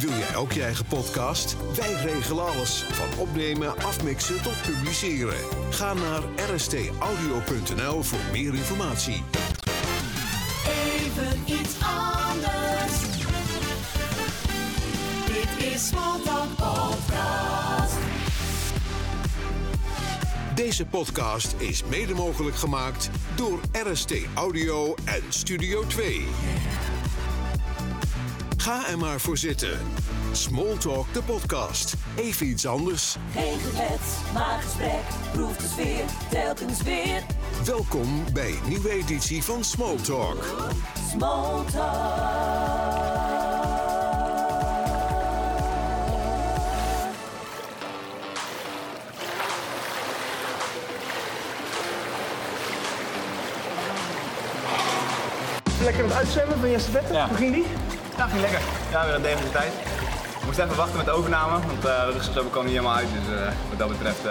Wil jij ook je eigen podcast? Wij regelen alles. Van opnemen, afmixen tot publiceren. Ga naar rstaudio.nl voor meer informatie. Even iets anders. Dit is Smalltalk Podcast. Deze podcast is mede mogelijk gemaakt door RST Audio en Studio 2. Ga er maar voor zitten. Smalltalk de podcast. Even iets anders. Geen gebed, maar gesprek. Proef de sfeer, telkens weer. Welkom bij een nieuwe editie van Smalltalk. Lekker met uitzwemmen van Jester Wetter. Ja. Hoe ging die? Ja, ging lekker. Ja, weer een degelijke tijd. We moesten even wachten met de overname, want de rugzak kwam niet helemaal uit. Dus wat dat betreft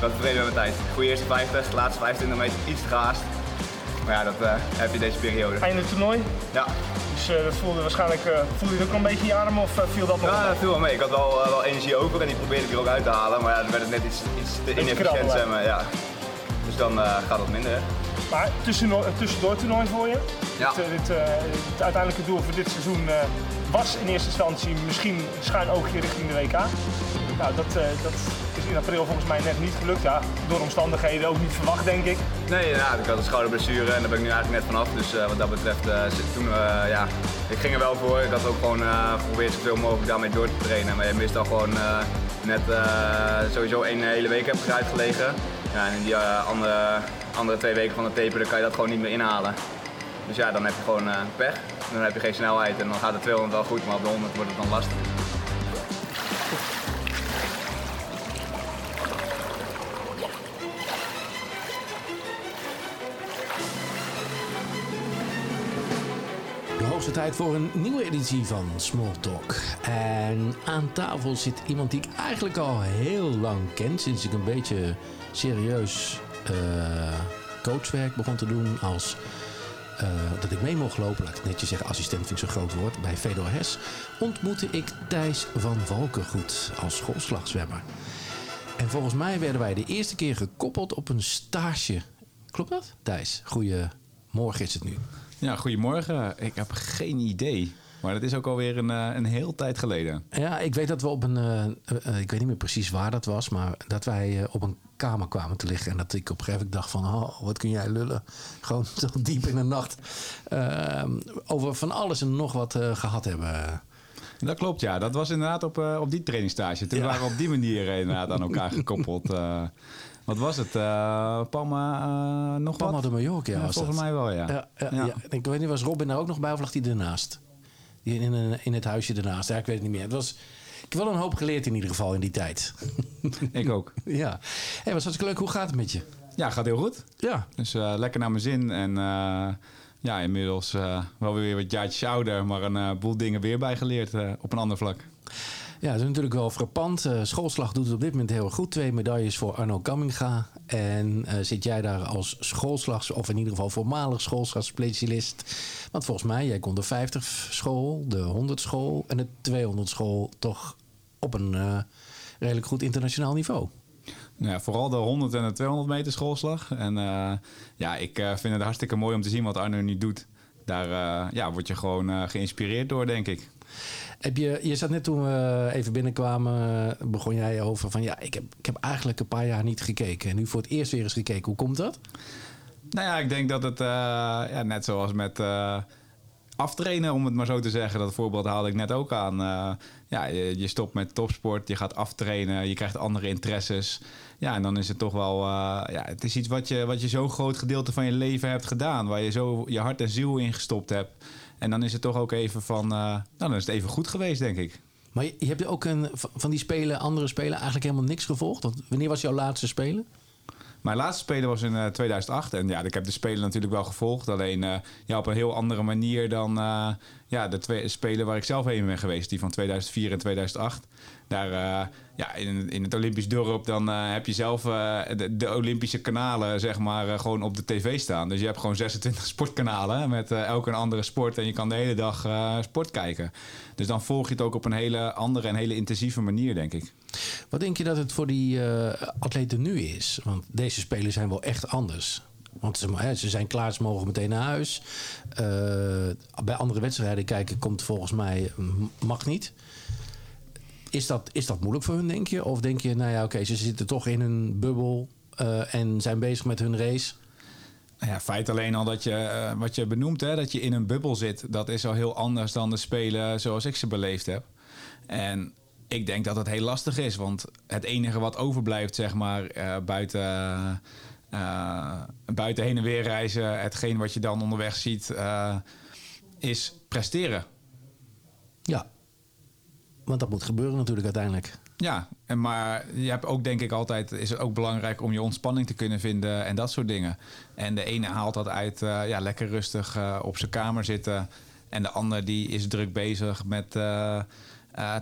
wel tevreden met mijn tijd. Goede eerste 50, de laatste 25 meter iets te gehaast. Maar ja, dat heb je deze periode. Einde toernooi? Ja. Dus dat voelde waarschijnlijk, voelde je ook een beetje in je arm of viel dat nog? Ja, dat viel wel mee. Ik had wel energie over en die probeerde ik er ook uit te halen. Maar ja, dan werd het net iets te inefficiënt. Ja. Dus dan gaat dat minder. Hè. Maar tussendoor toernooi voor je? Ja. Het uiteindelijke doel voor dit seizoen was in eerste instantie misschien een schuin oogje richting de WK. Nou, dat is in april volgens mij net niet gelukt. Ja, door omstandigheden ook niet verwacht, denk ik. Nee, nou, ik had een schouderblessure en daar ben ik nu eigenlijk net vanaf. Dus wat dat betreft, ik ging er wel voor. Ik had ook gewoon geprobeerd zoveel mogelijk daarmee door te trainen. Maar je mist al gewoon sowieso een hele week heb ik eruit gelegen. Ja, en in die andere 2 weken van de taper kan je dat gewoon niet meer inhalen. Dus ja, dan heb je gewoon pech. Dan heb je geen snelheid en dan gaat de 200 wel goed, maar op de 100 wordt het dan lastig. De tijd voor een nieuwe editie van Smalltalk. En aan tafel zit iemand die ik eigenlijk al heel lang ken, sinds ik een beetje serieus coachwerk begon te doen als dat ik mee mocht lopen, laat ik netjes zeggen, assistent vind ik zo'n groot woord, bij Fedor Hes, ontmoette ik Thijs van Valkengoed als schoolslagzwemmer. En volgens mij werden wij de eerste keer gekoppeld op een stage. Klopt dat, Thijs? Goedemorgen is het nu. Ja, goedemorgen. Ik heb geen idee. Maar dat is ook alweer een heel tijd geleden. Ja, ik weet dat we op een... ik weet niet meer precies waar dat was, maar dat wij op een kamer kwamen te liggen. En dat ik op een gegeven moment dacht van, oh, wat kun jij lullen. Gewoon zo diep in de nacht. Over van alles en nog wat gehad hebben. Dat klopt, ja. Dat was inderdaad op die trainingstage. Toen waren we op die manier inderdaad aan elkaar gekoppeld. Wat was het? Palma de Mallorca, ja, was volgens dat. Mij wel, ja. Ja. Ik weet niet, was Robin daar ook nog bij of lag die ernaast? Die in het huisje ernaast. Ja, ik weet het niet meer. Het was, ik heb wel een hoop geleerd in ieder geval in die tijd. Ik ook. Ja. Hey, was hartstikke leuk. Hoe gaat het met je? Ja, gaat heel goed. Ja. Dus lekker naar mijn zin en... ja, inmiddels wel weer wat jaartjes ouder, maar een boel dingen weer bijgeleerd op een ander vlak. Ja, dat is natuurlijk wel frappant. Schoolslag doet het op dit moment heel goed. 2 medailles voor Arno Kaminga. En zit jij daar als schoolslags, of in ieder geval voormalig schoolslagspecialist? Want volgens mij, jij kon de 50 school, de 100 school en de 200 school toch op een redelijk goed internationaal niveau. Ja, vooral de 100 en de 200 meter schoolslag. En ik vind het hartstikke mooi om te zien wat Arno nu doet. Daar word je gewoon geïnspireerd door, denk ik. Je zat net toen we even binnenkwamen, begon jij over van... ja, ik heb eigenlijk een paar jaar niet gekeken. En nu voor het eerst weer eens gekeken. Hoe komt dat? Nou ja, ik denk dat het net zoals met... aftrainen, om het maar zo te zeggen. Dat voorbeeld haalde ik net ook aan. Je stopt met topsport, je gaat aftrainen, je krijgt andere interesses. Ja, en dan is het toch wel... het is iets wat je zo'n groot gedeelte van je leven hebt gedaan. Waar je zo je hart en ziel in gestopt hebt. En dan is het toch ook even van... dan is het even goed geweest, denk ik. Maar je hebt ook van die spelen, andere spelen eigenlijk helemaal niks gevolgd? Want wanneer was jouw laatste spelen? Mijn laatste Spelen was in 2008. En ja, ik heb de Spelen natuurlijk wel gevolgd. Alleen op een heel andere manier dan de twee Spelen waar ik zelf heen ben geweest. Die van 2004 en 2008. Daar, in het Olympisch dorp, dan heb je zelf de Olympische kanalen, zeg maar, gewoon op de tv staan. Dus je hebt gewoon 26 sportkanalen met elke een andere sport. En je kan de hele dag sport kijken. Dus dan volg je het ook op een hele andere en hele intensieve manier, denk ik. Wat denk je dat het voor die atleten nu is? Want deze Spelen zijn wel echt anders. Want ze zijn klaar, ze mogen meteen naar huis. Bij andere wedstrijden kijken komt volgens mij mag niet. Is dat moeilijk voor hun, denk je? Of denk je, ze zitten toch in hun bubbel en zijn bezig met hun race? Ja, feit alleen al dat je, wat je benoemt, hè, dat je in een bubbel zit. Dat is al heel anders dan de Spelen zoals ik ze beleefd heb. En ik denk dat het heel lastig is. Want het enige wat overblijft, zeg maar, buiten heen en weer reizen, hetgeen wat je dan onderweg ziet, is presteren. Ja. Want dat moet gebeuren natuurlijk uiteindelijk. Ja, maar je hebt ook, denk ik, altijd is het ook belangrijk om je ontspanning te kunnen vinden en dat soort dingen. En de ene haalt dat uit lekker rustig op zijn kamer zitten. En de ander die is druk bezig met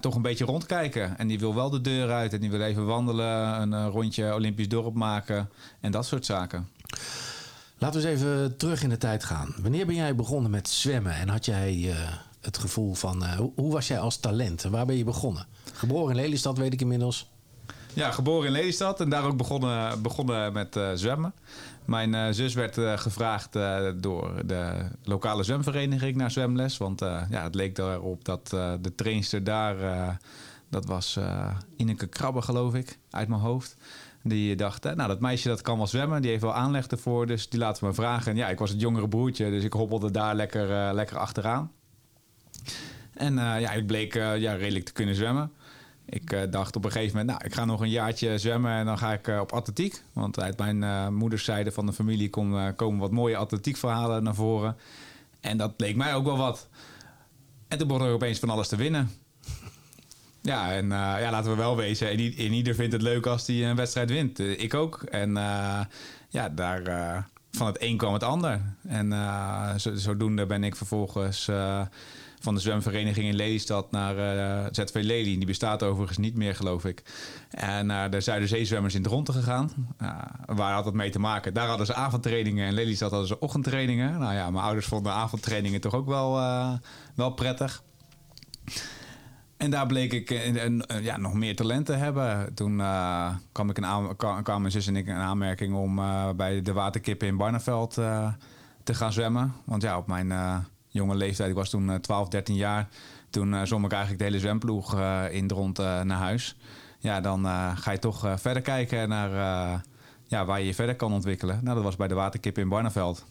toch een beetje rondkijken. En die wil wel de deur uit en die wil even wandelen, een rondje Olympisch dorp maken en dat soort zaken. Laten we eens even terug in de tijd gaan. Wanneer ben jij begonnen met zwemmen en had jij het gevoel van, hoe was jij als talent? Waar ben je begonnen? Geboren in Lelystad, weet ik inmiddels. Ja, geboren in Lelystad en daar ook begonnen met zwemmen. Mijn zus werd gevraagd door de lokale zwemvereniging naar zwemles. Want het leek erop dat de trainster daar, dat was Ineke Krabbe, geloof ik, uit mijn hoofd. Die dacht, dat meisje dat kan wel zwemmen. Die heeft wel aanleg ervoor, dus die laten we maar vragen. En ja, ik was het jongere broertje, dus ik hobbelde daar lekker achteraan. En ik bleek redelijk te kunnen zwemmen. Ik dacht op een gegeven moment, ik ga nog een jaartje zwemmen en dan ga ik op atletiek. Want uit mijn moederszijde van de familie komen wat mooie atletiekverhalen naar voren. En dat leek mij ook wel wat. En toen begon ik opeens van alles te winnen. Ja, en laten we wel wezen. In ieder vindt het leuk als hij een wedstrijd wint. Ik ook. En daar van het een kwam het ander. En zodoende ben ik vervolgens van de zwemvereniging in Lelystad naar ZV Lely. Die bestaat overigens niet meer, geloof ik. En naar de Zuiderzeezwemmers in Dronten gegaan. Waar had dat mee te maken? Daar hadden ze avondtrainingen en Lelystad hadden ze ochtendtrainingen. Nou ja, mijn ouders vonden avondtrainingen toch ook wel prettig. En daar bleek ik nog meer talent te hebben. Toen kwamen mijn zus en ik in aanmerking om bij de Waterkip in Barneveld te gaan zwemmen. Want ja, op mijn jonge leeftijd, ik was toen 12, 13 jaar. Toen zwom ik eigenlijk de hele zwemploeg in Dronten naar huis. Ja, dan ga je toch verder kijken naar waar je je verder kan ontwikkelen. Nou, dat was bij de Waterkip in Barneveld.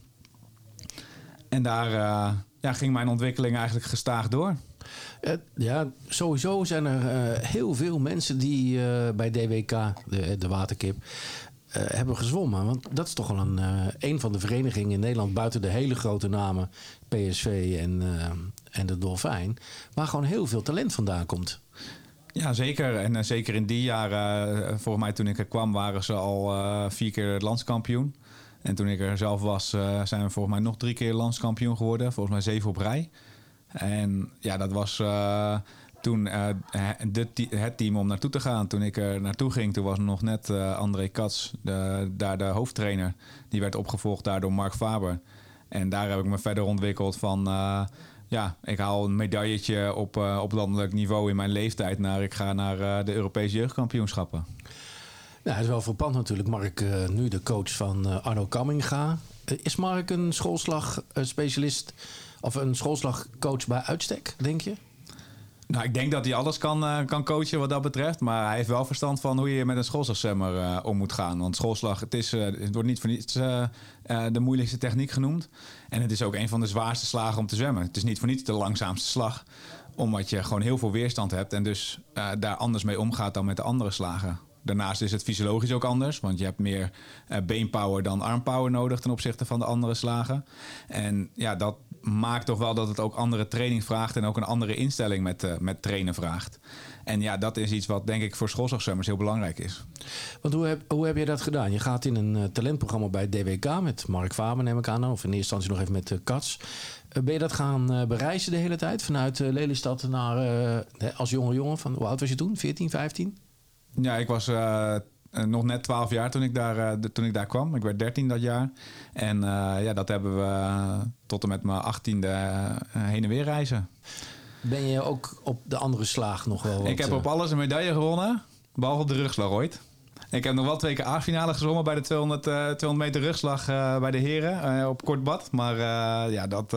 En daar ging mijn ontwikkeling eigenlijk gestaag door. Ja, sowieso zijn er heel veel mensen die bij DWK, de Waterkip, hebben gezwommen. Want dat is toch al een van de verenigingen in Nederland buiten de hele grote namen PSV en de Dolfijn, waar gewoon heel veel talent vandaan komt. Ja, zeker. En zeker in die jaren, volgens mij toen ik er kwam, waren ze al 4 keer landskampioen. En toen ik er zelf was, zijn we volgens mij nog 3 keer landskampioen geworden. Volgens mij 7 op rij. En ja, dat was toen het team om naartoe te gaan. Toen ik er naartoe ging, toen was nog net André Kats, daar de hoofdtrainer. Die werd opgevolgd daar door Mark Faber. En daar heb ik me verder ontwikkeld van, ik haal een medailletje op landelijk niveau in mijn leeftijd. Ik ga naar de Europese jeugdkampioenschappen. Nou, het is wel verpand natuurlijk. Mark, nu de coach van Arno Kaminga. Is Mark een schoolslagspecialist of een schoolslagcoach bij uitstek, denk je? Nou, ik denk dat hij alles kan coachen wat dat betreft. Maar hij heeft wel verstand van hoe je met een schoolslagzwemmer om moet gaan. Want schoolslag, het wordt niet voor niets de moeilijkste techniek genoemd. En het is ook een van de zwaarste slagen om te zwemmen. Het is niet voor niets de langzaamste slag. Omdat je gewoon heel veel weerstand hebt. En dus daar anders mee omgaat dan met de andere slagen. Daarnaast is het fysiologisch ook anders. Want je hebt meer beenpower dan armpower nodig ten opzichte van de andere slagen. En ja, dat maakt toch wel dat het ook andere training vraagt en ook een andere instelling met trainen vraagt. En ja, dat is iets wat denk ik voor schoolslagzwemmers heel belangrijk is. Want hoe heb je dat gedaan? Je gaat in een talentprogramma bij DWK met Mark Faber, neem ik aan, of in eerste instantie nog even met Kats. Ben je dat gaan bereizen de hele tijd? Vanuit Lelystad naar, als jonge jongen, van, hoe oud was je toen? 14, 15? Ja, ik was nog net 12 jaar toen ik daar kwam. Ik werd 13 dat jaar. En ja, dat hebben we tot en met mijn 18e heen en weer reizen. Ben je ook op de andere slaag nog wel? Ik heb op alles een medaille gewonnen, behalve op de rugslag ooit. Ik heb nog wel 2 keer A-finale gezwommen bij de 200 meter rugslag bij de heren op kort bad. Maar ja, dat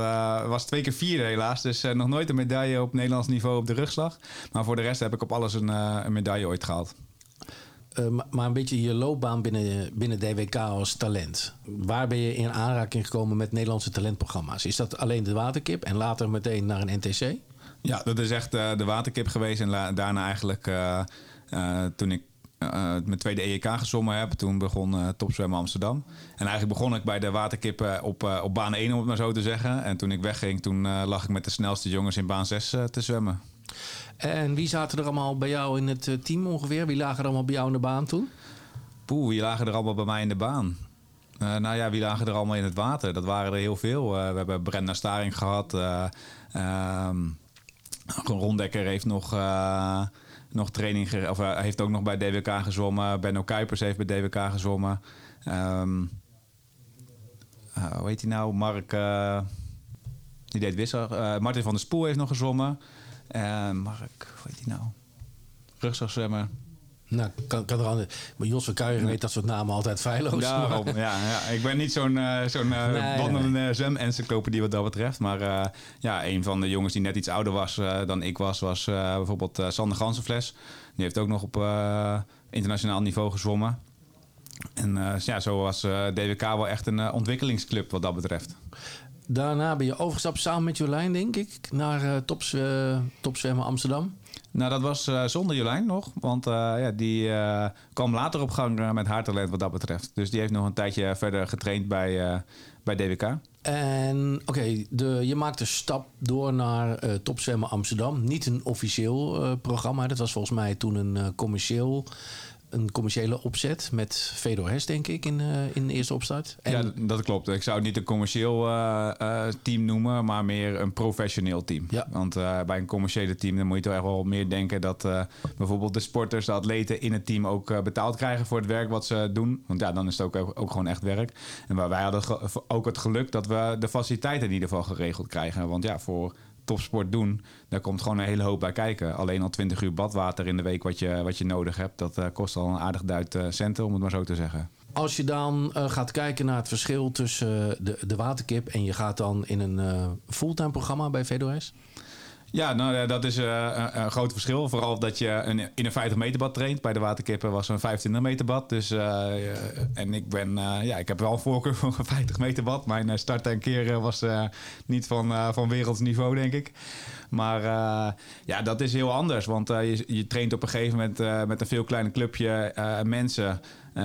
was 2 keer 4e helaas. Dus nog nooit een medaille op Nederlands niveau op de rugslag. Maar voor de rest heb ik op alles een medaille ooit gehaald. Maar een beetje je loopbaan binnen DWK als talent. Waar ben je in aanraking gekomen met Nederlandse talentprogramma's? Is dat alleen de Waterkip en later meteen naar een NTC? Ja, dat is echt de Waterkip geweest. En daarna eigenlijk toen ik mijn tweede EEK gezwommen heb. Toen begon Topzwemmen Amsterdam. En eigenlijk begon ik bij de Waterkip op baan 1, om het maar zo te zeggen. En toen ik wegging, toen lag ik met de snelste jongens in baan 6 te zwemmen. En wie zaten er allemaal bij jou in het team ongeveer? Wie lagen er allemaal bij jou in de baan toen? Wie lagen er allemaal bij mij in de baan? Nou ja, wie lagen er allemaal in het water? Dat waren er heel veel. We hebben Brenda Staring gehad. Rondekker heeft nog training heeft ook nog bij DWK gezwommen. Benno Kuipers heeft bij DWK gezwommen. Hoe heet hij nou? Mark. Die deed wissel. Martin van der Spoel heeft nog gezwommen. Mark, hoe heet die nou? Rugzakzwemmer. Nou, kan er anders. Maar Jos van Kuijeren weet dat soort namen altijd feilloos. Daarom, ja. Ik ben niet zo'n wandelende zwemencyclopedie wat dat betreft. Maar ja, een van de jongens die net iets ouder was dan ik was bijvoorbeeld Sander Gansenfles. Die heeft ook nog op internationaal niveau gezwommen. En ja, zo was DWK wel echt een ontwikkelingsclub wat dat betreft. Daarna ben je overgestapt samen met Jolijn, denk ik, naar Topzwemmen Amsterdam. Nou, dat was zonder Jolijn nog. Want ja, die kwam later op gang met haar talent wat dat betreft. Dus die heeft nog een tijdje verder getraind bij DWK. En oké, je maakt een stap door naar Topzwemmen Amsterdam. Niet een officieel programma. Dat was volgens mij toen een commerciële opzet met Fedor Hes, denk ik, in de eerste opstart. En ja, dat klopt. Ik zou het niet een commercieel team noemen, maar meer een professioneel team. Ja. Want bij een commerciële team dan moet je toch echt wel meer denken dat bijvoorbeeld de sporters, de atleten in het team ook betaald krijgen voor het werk wat ze doen. Want ja, dan is het ook gewoon echt werk. En wij hadden ook het geluk dat we de faciliteiten in ieder geval geregeld krijgen. Want ja, voor topsport doen, daar komt gewoon een hele hoop bij kijken. Alleen al 20 uur badwater in de week wat je nodig hebt, dat kost al een aardig duit centen, om het maar zo te zeggen. Als je dan gaat kijken naar het verschil tussen de Waterkip en je gaat dan in een fulltime programma bij VDOS? Ja, nou, dat is een groot verschil. Vooral dat je in een 50 meter bad traint. Bij de Waterkippen was een 25 meter bad. Dus, en ik ben, ja, ik heb wel een voorkeur voor een 50 meter bad. Mijn start en keren was niet van wereldsniveau, denk ik. Maar ja, dat is heel anders. Want je traint op een gegeven moment met een veel kleiner clubje mensen.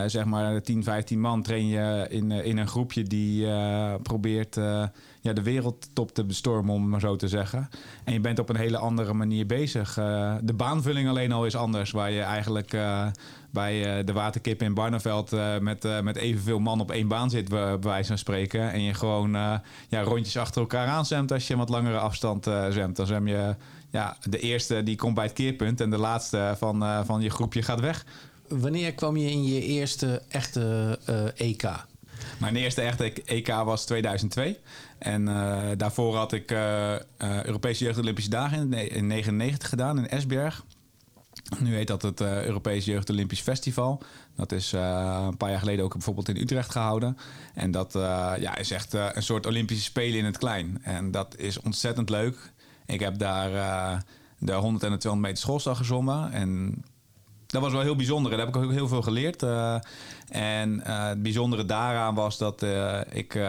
Zeg maar 10, 15 man train je in een groepje die probeert ja, de wereldtop te bestormen, om het maar zo te zeggen. En je bent op een hele andere manier bezig. De baanvulling alleen al is anders. Waar je eigenlijk bij de Waterkip in Barneveld met evenveel man op één baan zit, bij wijze van spreken. En je gewoon ja, rondjes achter elkaar aanzwemt als je een wat langere afstand zwemt. Dan zwem je ja, de eerste die komt bij het keerpunt en de laatste van je groepje gaat weg. Wanneer kwam je in je eerste echte EK? Mijn eerste echte EK was 2002. En daarvoor had ik Europese Jeugd-Olympische Dagen in 1999 gedaan in Esbjerg. Nu heet dat het Europese Jeugd-Olympisch Festival. Dat is een paar jaar geleden ook bijvoorbeeld in Utrecht gehouden. En dat ja, is echt een soort Olympische Spelen in het klein. En dat is ontzettend leuk. Ik heb daar de 100 en de 200 meter schoolslag gezwommen. En dat was wel heel bijzonder. Daar heb ik ook heel veel geleerd. Het bijzondere daaraan was dat ik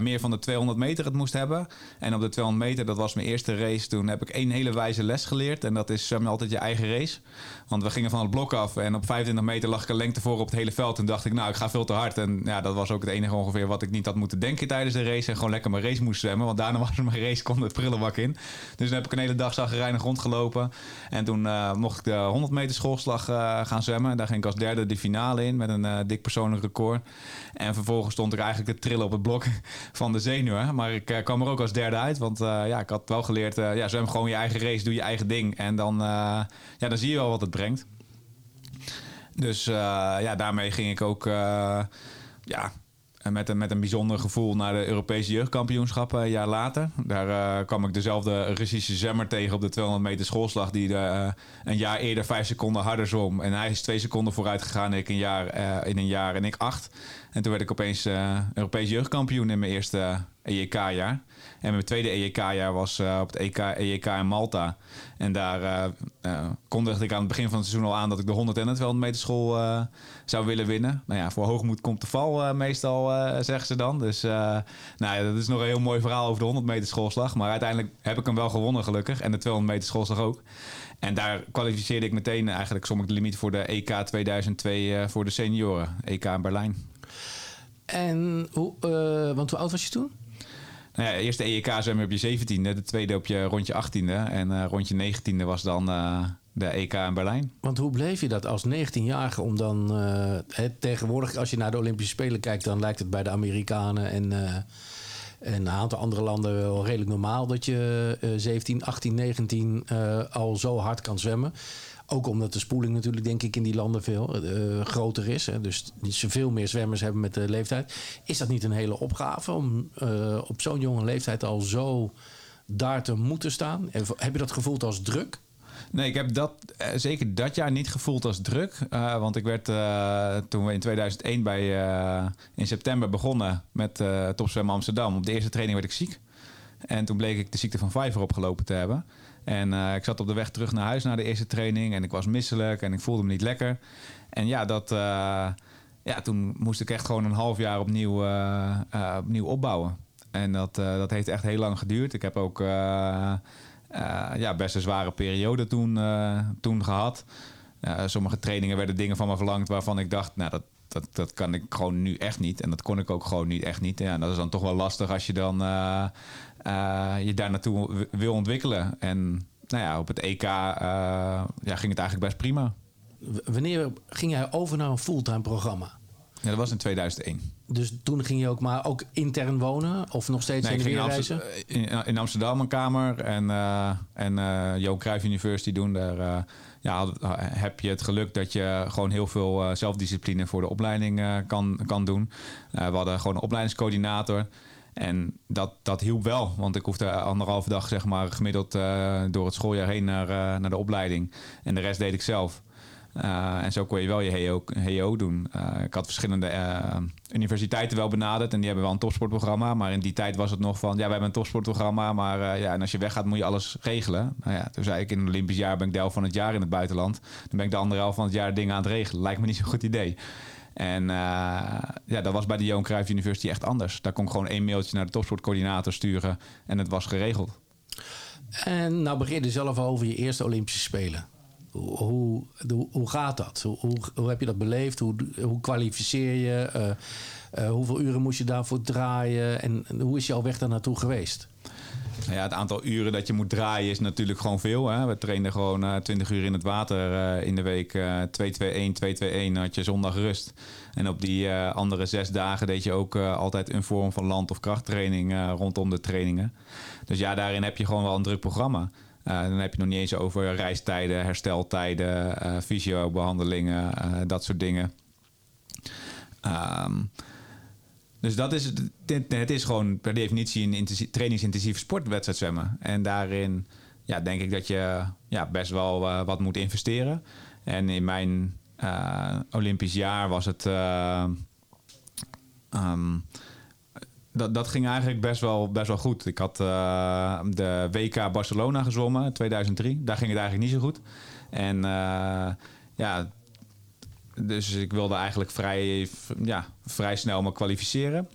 meer van de 200 meter het moest hebben. En op de 200 meter, dat was mijn eerste race. Toen heb ik 1 hele wijze les geleerd. En dat is zwemmen altijd je eigen race. Want we gingen van het blok af. En op 25 meter lag ik een lengte voor op het hele veld. En dacht ik, nou, ik ga veel te hard. En ja, dat was ook het enige ongeveer wat ik niet had moeten denken tijdens de race. En gewoon lekker mijn race moest zwemmen. Want daarna was mijn race, kon het prullenbak in. Dus dan heb ik een hele dag zagrijnig rondgelopen. En toen mocht ik de 100 meter schoolslag gaan zwemmen. En daar ging ik als derde de finale in met een dik persoonlijk record. En vervolgens stond ik eigenlijk te trillen op het blok van de zenuwen. Maar ik kwam er ook als derde uit. Want ik had wel geleerd, zwem gewoon je eigen race, doe je eigen ding. En dan, dan zie je wel wat het brengt. Dus daarmee ging ik ook met een bijzonder gevoel naar de Europese jeugdkampioenschappen een jaar later. Daar kwam ik dezelfde Russische zwemmer tegen op de 200 meter schoolslag die een jaar eerder 5 seconden harder zwom. En hij is 2 seconden vooruit gegaan, en ik 8. En toen werd ik opeens Europees jeugdkampioen in mijn eerste EJK-jaar. En mijn tweede EJK-jaar was op het EJK in Malta. En daar kondigde ik aan het begin van het seizoen al aan dat ik de 100 en de 200 meter school zou willen winnen. Nou ja, voor hoogmoed komt de val meestal, zeggen ze dan. Dus dat is nog een heel mooi verhaal over de 100 meter schoolslag. Maar uiteindelijk heb ik hem wel gewonnen, gelukkig. En de 200 meter schoolslag ook. En daar kwalificeerde ik meteen eigenlijk, som ik de limiet voor de EK 2002 voor de senioren. EK in Berlijn. En want hoe oud was je toen? Nou ja, eerst de EJK zwemmen op je 17e, de tweede op je rondje 18e en rondje 19e was dan de EK in Berlijn. Want hoe bleef je dat als 19-jarige om dan... tegenwoordig, als je naar de Olympische Spelen kijkt, dan lijkt het bij de Amerikanen en een aantal andere landen wel redelijk normaal dat je 17, 18, 19 al zo hard kan zwemmen. Ook omdat de spoeling natuurlijk, denk ik, in die landen veel groter is. Hè? Dus veel meer zwemmers hebben met de leeftijd. Is dat niet een hele opgave om op zo'n jonge leeftijd al zo daar te moeten staan? Heb je dat gevoeld als druk? Nee, ik heb dat zeker dat jaar niet gevoeld als druk. Want ik werd toen we in 2001 in september begonnen met Topzwemmen Amsterdam. Op de eerste training werd ik ziek. En toen bleek ik de ziekte van Pfeiffer opgelopen te hebben. En ik zat op de weg terug naar huis na de eerste training. En ik was misselijk en ik voelde me niet lekker. En ja, toen moest ik echt gewoon een half jaar opnieuw opbouwen. En dat heeft echt heel lang geduurd. Ik heb ook best een zware periode toen gehad. Sommige trainingen werden dingen van me verlangd waarvan ik dacht, nou, dat kan ik gewoon nu echt niet. En dat kon ik ook gewoon nu echt niet. Ja, dat is dan toch wel lastig als je dan je daar naartoe wil ontwikkelen. En nou ja, op het EK ging het eigenlijk best prima. Wanneer ging jij over naar een fulltime programma? Ja, dat was in 2001. Dus toen ging je ook maar ook intern wonen? Of nog steeds in reizen? In Amsterdam een kamer. En Johan Cruyff University doen. Daar heb je het geluk dat je gewoon heel veel zelfdiscipline voor de opleiding kan doen. We hadden gewoon een opleidingscoördinator. En dat hielp wel. Want ik hoefde anderhalve dag zeg maar gemiddeld door het schooljaar heen naar de opleiding. En de rest deed ik zelf. En zo kon je wel je HEO doen. Ik had verschillende universiteiten wel benaderd. En die hebben wel een topsportprogramma. Maar in die tijd was het nog van, ja, we hebben een topsportprogramma. Maar en als je weggaat moet je alles regelen. Nou ja, toen zei ik, in het Olympisch jaar ben ik de helft van het jaar in het buitenland. Dan ben ik de andere helft van het jaar dingen aan het regelen. Lijkt me niet zo'n goed idee. En dat was bij de Johan Cruyff University echt anders. Daar kon ik gewoon 1 mailtje naar de topsportcoördinator sturen. En het was geregeld. En nou begin je zelf over je eerste Olympische Spelen. Hoe gaat dat? Hoe heb je dat beleefd? Hoe kwalificeer je? Hoeveel uren moest je daarvoor draaien? En hoe is jouw weg daar naartoe geweest? Ja, het aantal uren dat je moet draaien is natuurlijk gewoon veel. Hè? We trainden gewoon 20 uur in het water in de week. 2-2-1, 2-2-1 had je zondag rust. En op die andere 6 dagen deed je ook altijd een vorm van land- of krachttraining rondom de trainingen. Dus ja, daarin heb je gewoon wel een druk programma. Dan heb je nog niet eens over reistijden, hersteltijden, fysiobehandelingen, dat soort dingen. Dus dat is, het is gewoon per definitie een trainingsintensieve sportwedstrijd zwemmen. En daarin denk ik dat je best wel wat moet investeren. En in mijn Olympisch jaar was het... Dat ging eigenlijk best wel goed. Ik had de WK Barcelona gezwommen, 2003. Daar ging het eigenlijk niet zo goed. En Dus ik wilde eigenlijk vrij snel me kwalificeren.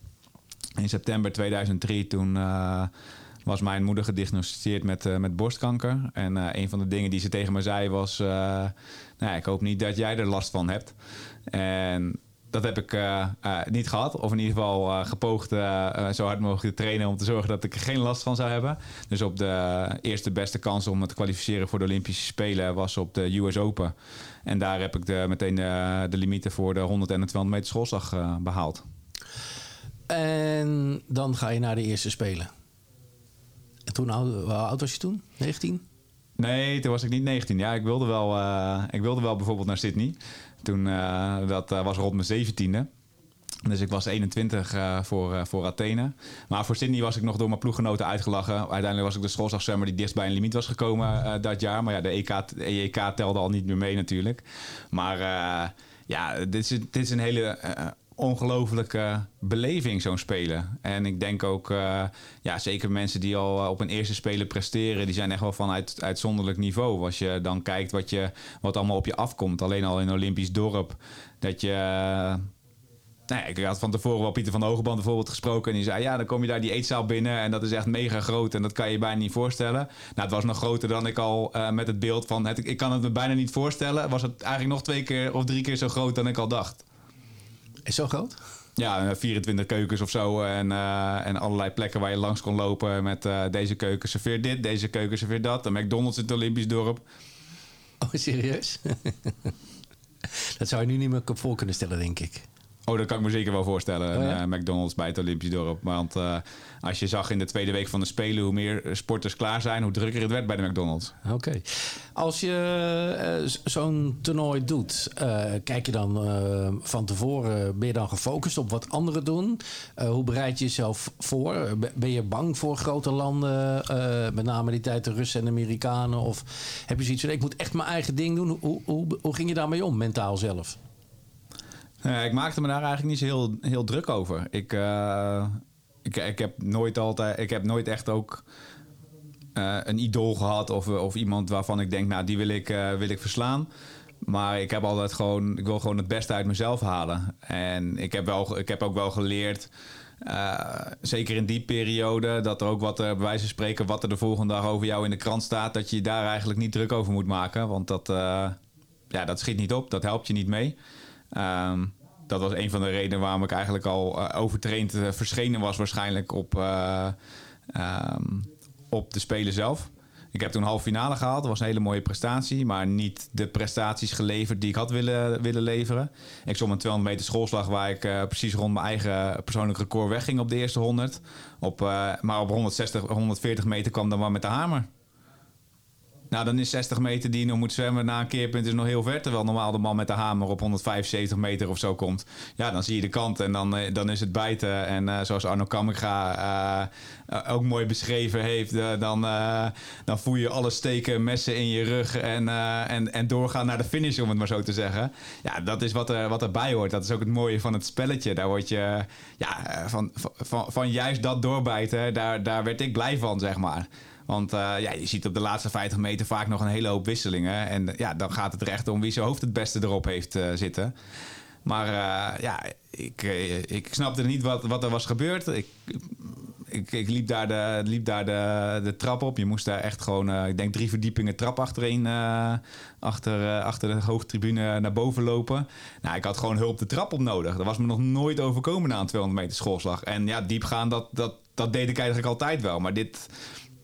In september 2003 toen was mijn moeder gediagnosticeerd met borstkanker. En een van de dingen die ze tegen me zei was... ik hoop niet dat jij er last van hebt. En dat heb ik niet gehad. Of in ieder geval gepoogd zo hard mogelijk te trainen... om te zorgen dat ik er geen last van zou hebben. Dus op de eerste beste kans om me te kwalificeren voor de Olympische Spelen... was op de US Open. En daar heb ik meteen de limieten voor de 100 en de 200 meter schoolslag behaald. En dan ga je naar de eerste Spelen. Hoe oud was je toen? 19? Nee, toen was ik niet 19. Ja, ik wilde wel bijvoorbeeld naar Sydney. Toen dat was rond mijn 17e. Dus ik was 21 voor Athene. Maar voor Sydney was ik nog door mijn ploeggenoten uitgelachen. Uiteindelijk was ik de schoolslagzwemmer die dichtst bij een limiet was gekomen dat jaar. Maar ja, de EEK telde al niet meer mee natuurlijk. Maar dit is een hele... ongelooflijke beleving, zo'n spelen. En ik denk ook, zeker mensen die al op een eerste spelen presteren... die zijn echt wel van uitzonderlijk niveau. Als je dan kijkt wat allemaal op je afkomt. Alleen al in Olympisch dorp, dat je... ik had van tevoren wel Pieter van de Hogeband bijvoorbeeld gesproken... en die zei, dan kom je daar die eetzaal binnen... en dat is echt mega groot en dat kan je bijna niet voorstellen. Het was nog groter dan ik al met het beeld van... ik kan het me bijna niet voorstellen... was het eigenlijk nog 2 keer of 3 keer zo groot dan ik al dacht. Is zo groot? Ja, 24 keukens of zo. En allerlei plekken waar je langs kon lopen met deze keuken serveert dit, deze keuken serveert dat. Een McDonald's in het Olympisch dorp. Oh, serieus? Dat zou je nu niet meer voor kunnen stellen, denk ik. Oh, dat kan ik me zeker wel voorstellen. Oh, ja? McDonald's bij het Olympisch dorp. Want als je zag in de tweede week van de Spelen... hoe meer sporters klaar zijn, hoe drukker het werd bij de McDonald's. Oké. Als je zo'n toernooi doet... kijk je dan van tevoren... ben je dan gefocust op wat anderen doen? Hoe bereid je jezelf voor? Ben je bang voor grote landen? Met name die tijd de Russen en de Amerikanen? Of heb je zoiets van, ik moet echt mijn eigen ding doen? Hoe ging je daarmee om, mentaal zelf? Ik maakte me daar eigenlijk niet zo heel druk over. Ik heb nooit echt een idool gehad of iemand waarvan ik denk, die wil ik verslaan. Maar ik heb altijd gewoon, ik wil gewoon het beste uit mezelf halen. En ik heb ook wel geleerd, zeker in die periode, dat er ook bij wijze van spreken wat er de volgende dag over jou in de krant staat, dat je daar eigenlijk niet druk over moet maken, want dat schiet niet op, dat helpt je niet mee. Dat was een van de redenen waarom ik eigenlijk al overtraind verschenen was waarschijnlijk op de Spelen zelf. Ik heb toen halve finale gehaald. Dat was een hele mooie prestatie, maar niet de prestaties geleverd die ik had willen leveren. Ik stond een 200 meter schoolslag waar ik precies rond mijn eigen persoonlijk record wegging op de eerste 100. Maar op 140 meter kwam dan maar met de hamer. Dan is 60 meter die je nog moet zwemmen na een keerpunt is nog heel ver. Terwijl normaal de man met de hamer op 175 meter of zo komt. Ja, dan zie je de kant en dan is het bijten. En zoals Arno Kaminga ook mooi beschreven heeft... Dan voel je alle steken, messen in je rug... en doorgaan naar de finish, om het maar zo te zeggen. Ja, dat is wat erbij hoort. Dat is ook het mooie van het spelletje. Daar word je van juist dat doorbijten. Daar werd ik blij van, zeg maar. Want je ziet op de laatste 50 meter vaak nog een hele hoop wisselingen. En dan gaat het er echt om wie zijn hoofd het beste erop heeft zitten. Maar ik snapte niet wat er was gebeurd. Ik liep daar de trap op. Je moest daar echt gewoon, ik denk 3 verdiepingen trap achtereen. Achter de hoofdtribune naar boven lopen. Ik had gewoon hulp de trap op nodig. Dat was me nog nooit overkomen na een 200 meter schoolslag. En diep gaan, dat deed ik eigenlijk altijd wel. Maar dit...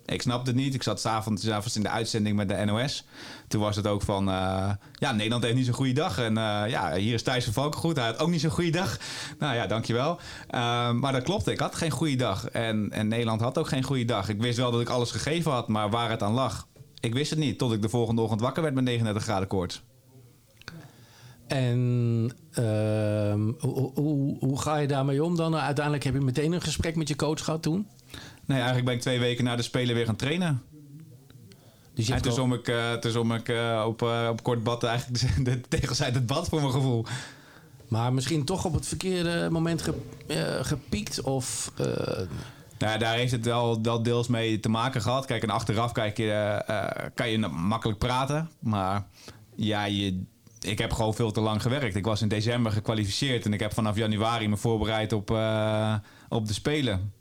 Ik snapte het niet. Ik zat s'avonds in de uitzending met de NOS. Toen was het ook van... Nederland heeft niet zo'n goede dag. En hier is Thijs van Valkengoed. Hij had ook niet zo'n goede dag. Nou ja, dankjewel. Maar dat klopte. Ik had geen goede dag. En Nederland had ook geen goede dag. Ik wist wel dat ik alles gegeven had. Maar waar het aan lag, ik wist het niet. Tot ik de volgende ochtend wakker werd met 39 graden koorts. En hoe ga je daarmee om dan? Uiteindelijk heb je meteen een gesprek met je coach gehad toen? Nee, eigenlijk ben ik 2 weken na de Spelen weer gaan trainen. Dus en toen zom ik op kort bad eigenlijk de tegels uit het bad voor mijn gevoel. Maar misschien toch op het verkeerde moment gepiekt of... daar heeft het wel deels mee te maken gehad. Kijk, en achteraf kan je makkelijk praten. Maar ja, je... ik heb gewoon veel te lang gewerkt. Ik was in december gekwalificeerd en ik heb vanaf januari me voorbereid op de Spelen.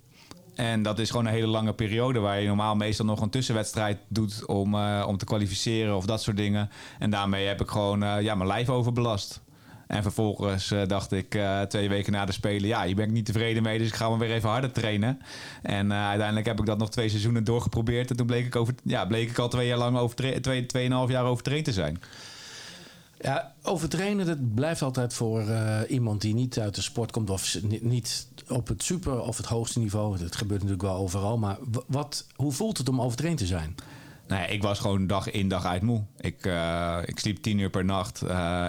En dat is gewoon een hele lange periode waar je normaal meestal nog een tussenwedstrijd doet om te kwalificeren of dat soort dingen. En daarmee heb ik gewoon mijn lijf overbelast. En vervolgens dacht ik 2 weken na de Spelen, ja, hier ben ik niet tevreden mee, dus ik ga maar weer even harder trainen. En uiteindelijk heb ik dat nog 2 seizoenen doorgeprobeerd. En toen bleek ik al 2 jaar lang 2,5 jaar overtraind te zijn. Ja, overtrainen, dat blijft altijd voor iemand die niet uit de sport komt of niet op het super of het hoogste niveau. Dat gebeurt natuurlijk wel overal. Maar hoe voelt het om overtraind te zijn? Nou ja, ik was gewoon dag in dag uit moe. Ik sliep 10 uur per nacht.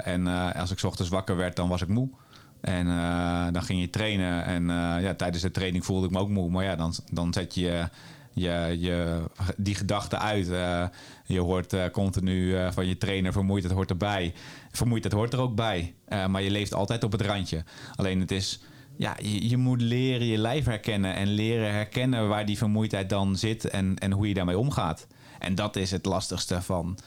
En als ik ochtends wakker werd, dan was ik moe. En dan ging je trainen. En tijdens de training voelde ik me ook moe. Maar ja, dan zet je die gedachten uit. Je hoort continu van je trainer, vermoeidheid hoort erbij. Vermoeidheid hoort er ook bij. Maar je leeft altijd op het randje. Alleen het is... Ja, je moet leren je lijf herkennen. En leren herkennen waar die vermoeidheid dan zit. En hoe je daarmee omgaat. En dat is het lastigste van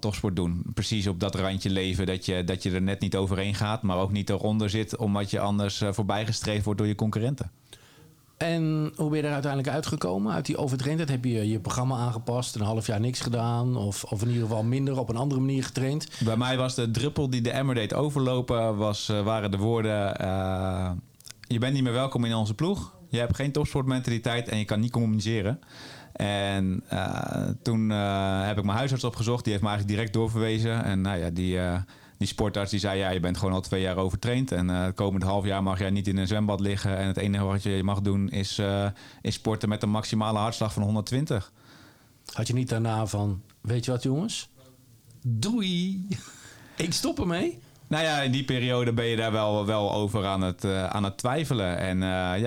topsport doen. Precies op dat randje leven dat je er net niet overheen gaat. Maar ook niet eronder zit. Omdat je anders voorbijgestreefd wordt door je concurrenten. En hoe ben je er uiteindelijk uitgekomen? Uit die overtraindheid heb je je programma aangepast. Een half jaar niks gedaan. Of in ieder geval minder op een andere manier getraind. Bij mij was de druppel die de emmer deed overlopen. Waren de woorden... je bent niet meer welkom in onze ploeg. Je hebt geen topsportmentaliteit. En je kan niet communiceren. En toen heb ik mijn huisarts opgezocht. Die heeft me eigenlijk direct doorverwezen. En nou ja, die sportarts die zei, ja, je bent gewoon al 2 jaar overtraind. En het komend half jaar mag jij niet in een zwembad liggen. En het enige wat je mag doen is sporten met een maximale hartslag van 120. Had je niet daarna van, weet je wat jongens? Doei! Ik stop ermee. Nou ja, in die periode ben je daar wel over aan het twijfelen. En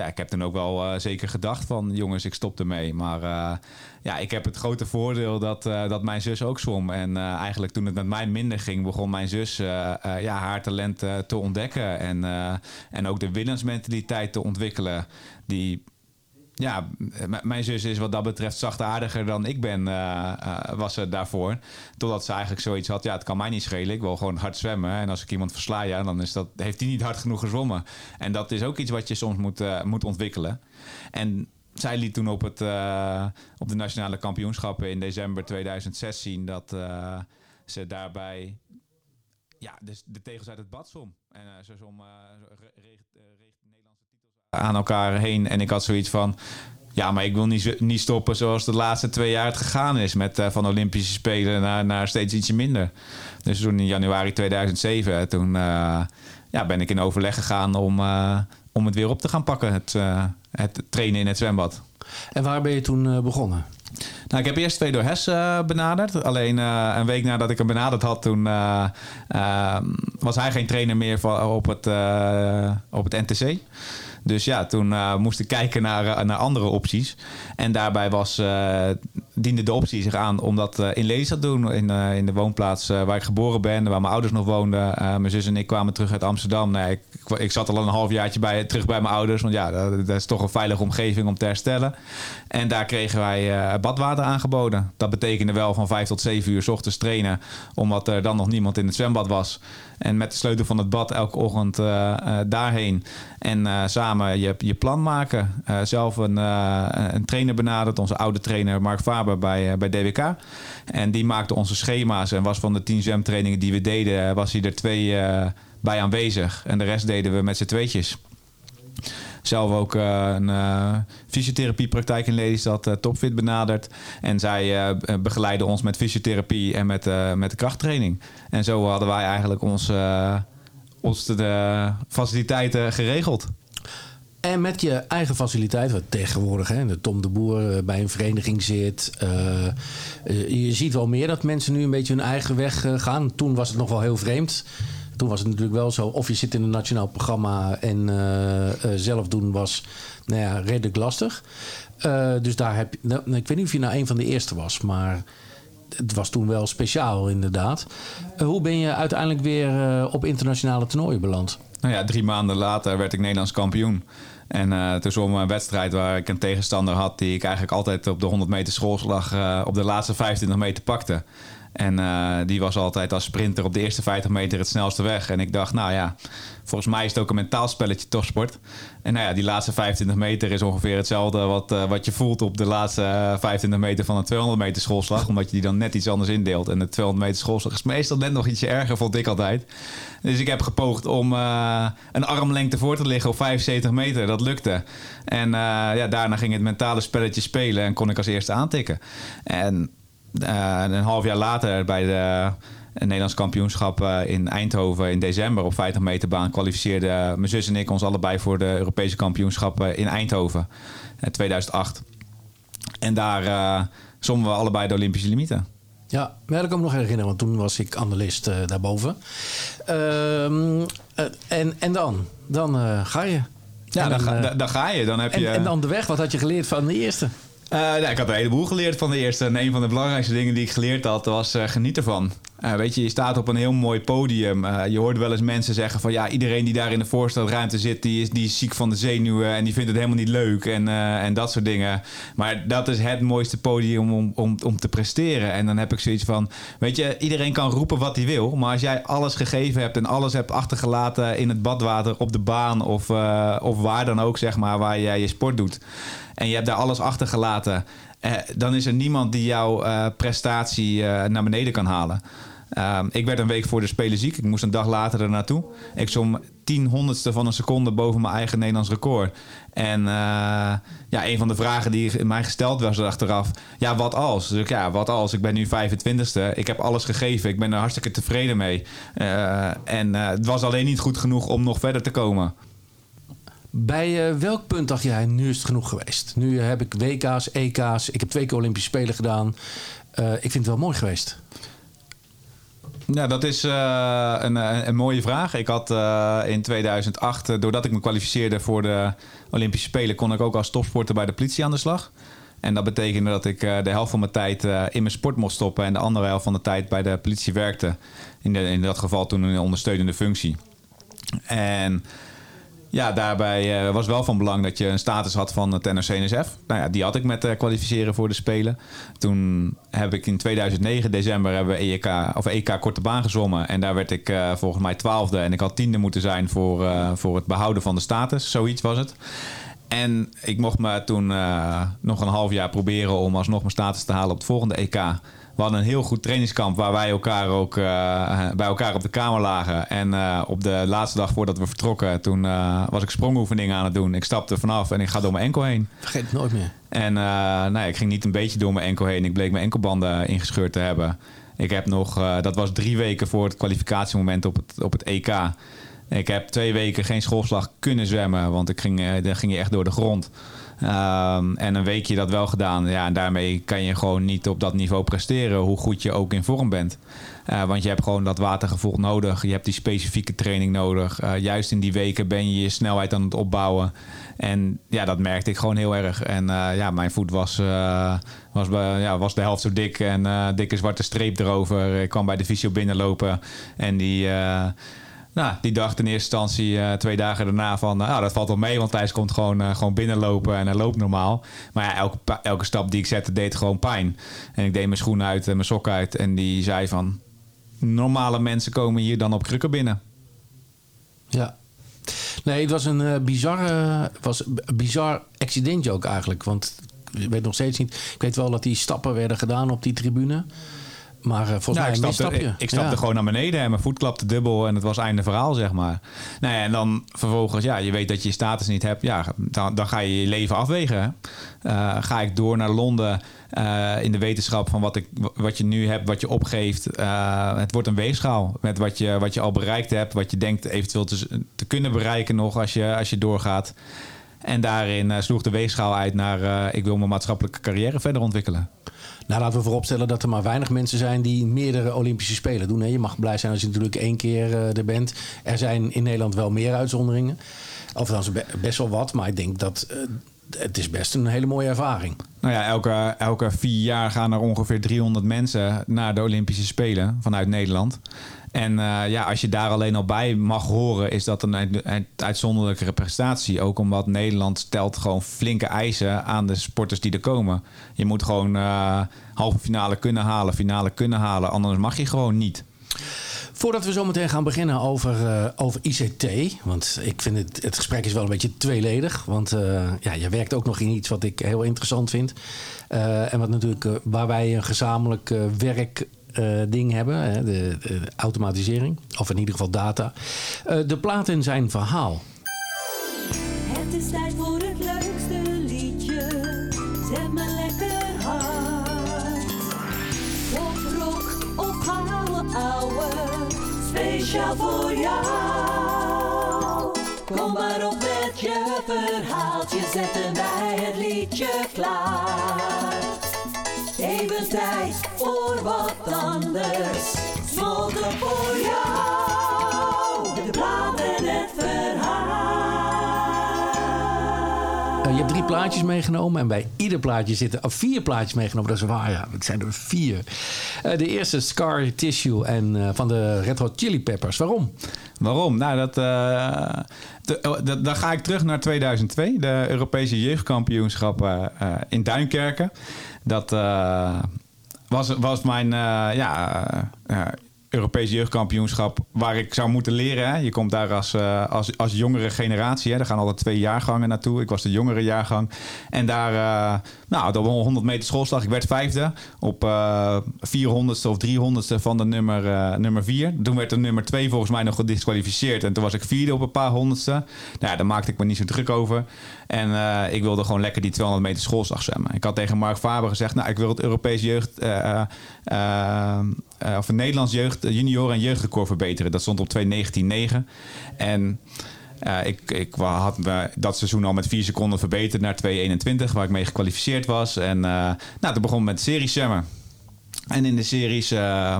ik heb toen ook wel zeker gedacht van, jongens, ik stop ermee. Maar ik heb het grote voordeel dat mijn zus ook zwom. En eigenlijk toen het met mij minder ging, begon mijn zus haar talent te ontdekken. En ook de winnaarsmentaliteit te ontwikkelen. Die... Ja, mijn zus is wat dat betreft zachtaardiger dan ik ben, was ze daarvoor. Totdat ze eigenlijk zoiets had, ja, het kan mij niet schelen. Ik wil gewoon hard zwemmen. En als ik iemand versla, ja, dan heeft hij niet hard genoeg gezwommen. En dat is ook iets wat je soms moet ontwikkelen. En zij liet toen op de nationale kampioenschappen in december 2006 zien... dat ze daarbij dus de tegels uit het bad zwom. En ze zwom Nederlandse titels aan elkaar heen. En ik had zoiets van... Ja, maar ik wil niet stoppen zoals de laatste 2 jaar het gegaan is. Met van Olympische Spelen naar steeds ietsje minder. Dus toen in januari 2007... Toen ben ik in overleg gegaan om het weer op te gaan pakken. Het trainen in het zwembad. En waar ben je toen begonnen? Nou, ik heb eerst Fedor Hes benaderd. Alleen een week nadat ik hem benaderd had, toen was hij geen trainer meer op het NTC. Dus ja, toen moest ik kijken naar andere opties. En daarbij diende de optie zich aan om dat in Lelystad te doen. In de woonplaats waar ik geboren ben, waar mijn ouders nog woonden. Mijn zus en ik kwamen terug uit Amsterdam. Nee, ik zat al een halfjaartje terug bij mijn ouders. Want ja, dat is toch een veilige omgeving om te herstellen. En daar kregen wij badwater aangeboden. Dat betekende wel van 5 tot 7 uur 's ochtends trainen. Omdat er dan nog niemand in het zwembad was. En met de sleutel van het bad elke ochtend daarheen. En samen je plan maken. Zelf een trainer benaderd. Onze oude trainer Mark Faber bij DWK. En die maakte onze schema's. En was van de 10 zwemtrainingen die we deden, was hij er 2 bij aanwezig. En de rest deden we met z'n tweetjes. Zelf ook een fysiotherapiepraktijk in Lelystad, Topfit benaderd. En zij begeleiden ons met fysiotherapie en met de krachttraining. En zo hadden wij eigenlijk onze faciliteiten geregeld. En met je eigen faciliteit, wat tegenwoordig hè, de Tom de Boer bij een vereniging zit. Je ziet wel meer dat mensen nu een beetje hun eigen weg gaan. Toen was het nog wel heel vreemd. Toen was het natuurlijk wel zo, of je zit in een nationaal programma en zelf doen was redelijk lastig. Dus daar heb je, ik weet niet of je nou een van de eerste was, maar het was toen wel speciaal inderdaad. Hoe ben je uiteindelijk weer op internationale toernooien beland? Nou ja, 3 maanden later werd ik Nederlands kampioen. En toen zwom een wedstrijd waar ik een tegenstander had die ik eigenlijk altijd op de 100 meter schoolslag op de laatste 25 meter pakte. En die was altijd als sprinter op de eerste 50 meter het snelste weg. En ik dacht, nou ja, volgens mij is het ook een mentaal spelletje topsport. En nou ja, die laatste 25 meter is ongeveer hetzelfde wat je voelt op de laatste 25 meter van een 200 meter schoolslag. Omdat je die dan net iets anders indeelt. En de 200 meter schoolslag is meestal net nog ietsje erger, vond ik altijd. Dus ik heb gepoogd om een armlengte voor te liggen op 75 meter. Dat lukte. En ja, daarna ging het mentale spelletje spelen en kon ik als eerste aantikken. En een half jaar later bij een Nederlands kampioenschap in Eindhoven in december op 50 meter baan kwalificeerden mijn zus en ik ons allebei voor de Europese kampioenschappen in Eindhoven 2008. En daar sommen we allebei de Olympische limieten. Ja, dat kan ik me nog herinneren, want toen was ik analist daarboven. En dan ga je. Ja, dan ga je. Dan heb je... En dan de weg, wat had je geleerd van de eerste? Ik had een heleboel geleerd van de eerste. En een van de belangrijkste dingen die ik geleerd had, was geniet ervan. Weet je, je staat op een heel mooi podium. Je hoort wel eens mensen zeggen van ja, iedereen die daar in de voorstelruimte zit, die is ziek van de zenuwen en die vindt het helemaal niet leuk en dat soort dingen. Maar dat is het mooiste podium om te presteren. En dan heb ik zoiets van, weet je, iedereen kan roepen wat hij wil, maar als jij alles gegeven hebt en alles hebt achtergelaten in het badwater, op de baan of waar dan ook, zeg maar, waar jij je sport doet. En je hebt daar alles achtergelaten. Dan is er niemand die jouw prestatie naar beneden kan halen. Ik werd een week voor de Spelen ziek. Ik moest een dag later er naartoe. Ik zwom 10 honderdste van een seconde boven mijn eigen Nederlands record. En een van de vragen die mij gesteld was achteraf. Ja, wat als? Dus ja, wat als? Ik ben nu 25ste. Ik heb alles gegeven. Ik ben er hartstikke tevreden mee. Het was alleen niet goed genoeg om nog verder te komen. Bij welk punt dacht jij, nu is het genoeg geweest? Nu heb ik WK's, EK's, ik heb 2 keer Olympische Spelen gedaan. Ik vind het wel mooi geweest. Nou, dat is een mooie vraag. Ik had in 2008, doordat ik me kwalificeerde voor de Olympische Spelen, kon ik ook als topsporter bij de politie aan de slag. En dat betekende dat ik de helft van mijn tijd in mijn sport mocht stoppen en de andere helft van de tijd bij de politie werkte. In dat geval toen een ondersteunende functie. En ja, daarbij was wel van belang dat je een status had van het NOC-NSF. Nou ja, die had ik met kwalificeren voor de Spelen. Toen heb ik in 2009 december hebben we EK korte baan gezwommen. En daar werd ik volgens mij 12e. En ik had 10e moeten zijn voor het behouden van de status. Zoiets was het. En ik mocht me toen nog een half jaar proberen om alsnog mijn status te halen op het volgende EK. We hadden een heel goed trainingskamp waar wij elkaar ook bij elkaar op de kamer lagen. En op de laatste dag voordat we vertrokken, toen was ik sprongoefeningen aan het doen. Ik stapte vanaf en ik ga door mijn enkel heen. Vergeet het nooit meer. En ik ging niet een beetje door mijn enkel heen. Ik bleek mijn enkelbanden ingescheurd te hebben. Ik heb nog, dat was 3 weken voor het kwalificatiemoment op het EK. Ik heb 2 weken geen schoolslag kunnen zwemmen, want dan ging je echt door de grond. En een weekje dat wel gedaan. Ja, en daarmee kan je gewoon niet op dat niveau presteren, hoe goed je ook in vorm bent. Want je hebt gewoon dat watergevoel nodig. Je hebt die specifieke training nodig. Juist in die weken ben je je snelheid aan het opbouwen. En ja, dat merkte ik gewoon heel erg. En mijn voet was de helft zo dik. En dikke zwarte streep erover. Ik kwam bij de fysio binnenlopen. En die... die dacht in eerste instantie 2 dagen daarna van... dat valt wel mee, want Thijs komt gewoon binnenlopen en hij loopt normaal. Maar ja, elke stap die ik zette deed gewoon pijn. En ik deed mijn schoenen uit en mijn sok uit. En die zei van... normale mensen komen hier dan op krukken binnen. Ja. Nee, het was een bizar accidentje ook eigenlijk. Want ik weet nog steeds niet... Ik weet wel dat die stappen werden gedaan op die tribune... Maar volgens mij ik stapte gewoon naar beneden en mijn voet klapte dubbel en het was einde verhaal, zeg maar. Nou ja, en dan vervolgens, ja, je weet dat je je status niet hebt. Ja, dan ga je je leven afwegen. Ga ik door naar Londen in de wetenschap van wat je nu hebt, wat je opgeeft. Het wordt een weegschaal met wat je al bereikt hebt, wat je denkt eventueel te kunnen bereiken nog als je doorgaat. En daarin sloeg de weegschaal uit naar ik wil mijn maatschappelijke carrière verder ontwikkelen. Nou, laten we vooropstellen dat er maar weinig mensen zijn die meerdere Olympische Spelen doen. Hè? Je mag blij zijn als je natuurlijk 1 keer er bent. Er zijn in Nederland wel meer uitzonderingen. Of dan best wel wat, maar ik denk dat het is best een hele mooie ervaring. Nou ja, elke 4 jaar gaan er ongeveer 300 mensen naar de Olympische Spelen vanuit Nederland. En als je daar alleen al bij mag horen, is dat een uitzonderlijke prestatie. Ook omdat Nederland stelt gewoon flinke eisen aan de sporters die er komen. Je moet gewoon halve finale kunnen halen, finale kunnen halen. Anders mag je gewoon niet. Voordat we zo meteen gaan beginnen over ICT, want ik vind het gesprek is wel een beetje tweeledig. Want je werkt ook nog in iets wat ik heel interessant vind. En wat natuurlijk waar wij een gezamenlijk werkding hebben. Hè, de automatisering, of in ieder geval data. De plaat en zijn verhaal. Het is tijd voor het leukste liedje. Zet maar lekker hard. Op rock of gouden ouwe. Speciaal voor jou. Kom maar op met je verhaaltje. Zetten wij het liedje klaar. Even tijd voor wat anders. Smalltalk voor jou. De plaat en het verhaal. Je hebt 3 plaatjes meegenomen. En bij ieder plaatje zitten 4 plaatjes meegenomen. Dat is waar, ja. Het zijn er 4. De eerste, Scar Tissue van de Red Hot Chili Peppers. Waarom? Nou, dan ga ik terug naar 2002. De Europese jeugdkampioenschappen in Duinkerken. Dat was mijn Europese jeugdkampioenschap waar ik zou moeten leren. Hè. Je komt daar als jongere generatie. Hè. Daar gaan altijd 2 jaargangen naartoe. Ik was de jongere jaargang. En daar, op 100 meter schoolslag. Ik werd 5e op 400ste of 300ste van de nummer 4. Toen werd de nummer 2 volgens mij nog gedisqualificeerd. En toen was ik 4e op een paar 100ste. Nou ja, daar maakte ik me niet zo druk over. En ik wilde gewoon lekker die 200 meter schoolslag zwemmen. Ik had tegen Mark Faber gezegd, ik wil het Europese jeugd... of het Nederlands jeugd, junior en jeugdrecord verbeteren. Dat stond op 2:19.9. En ik had me dat seizoen al met 4 seconden verbeterd naar 2:21, waar ik mee gekwalificeerd was. En toen begon met series zwemmen. En in de series,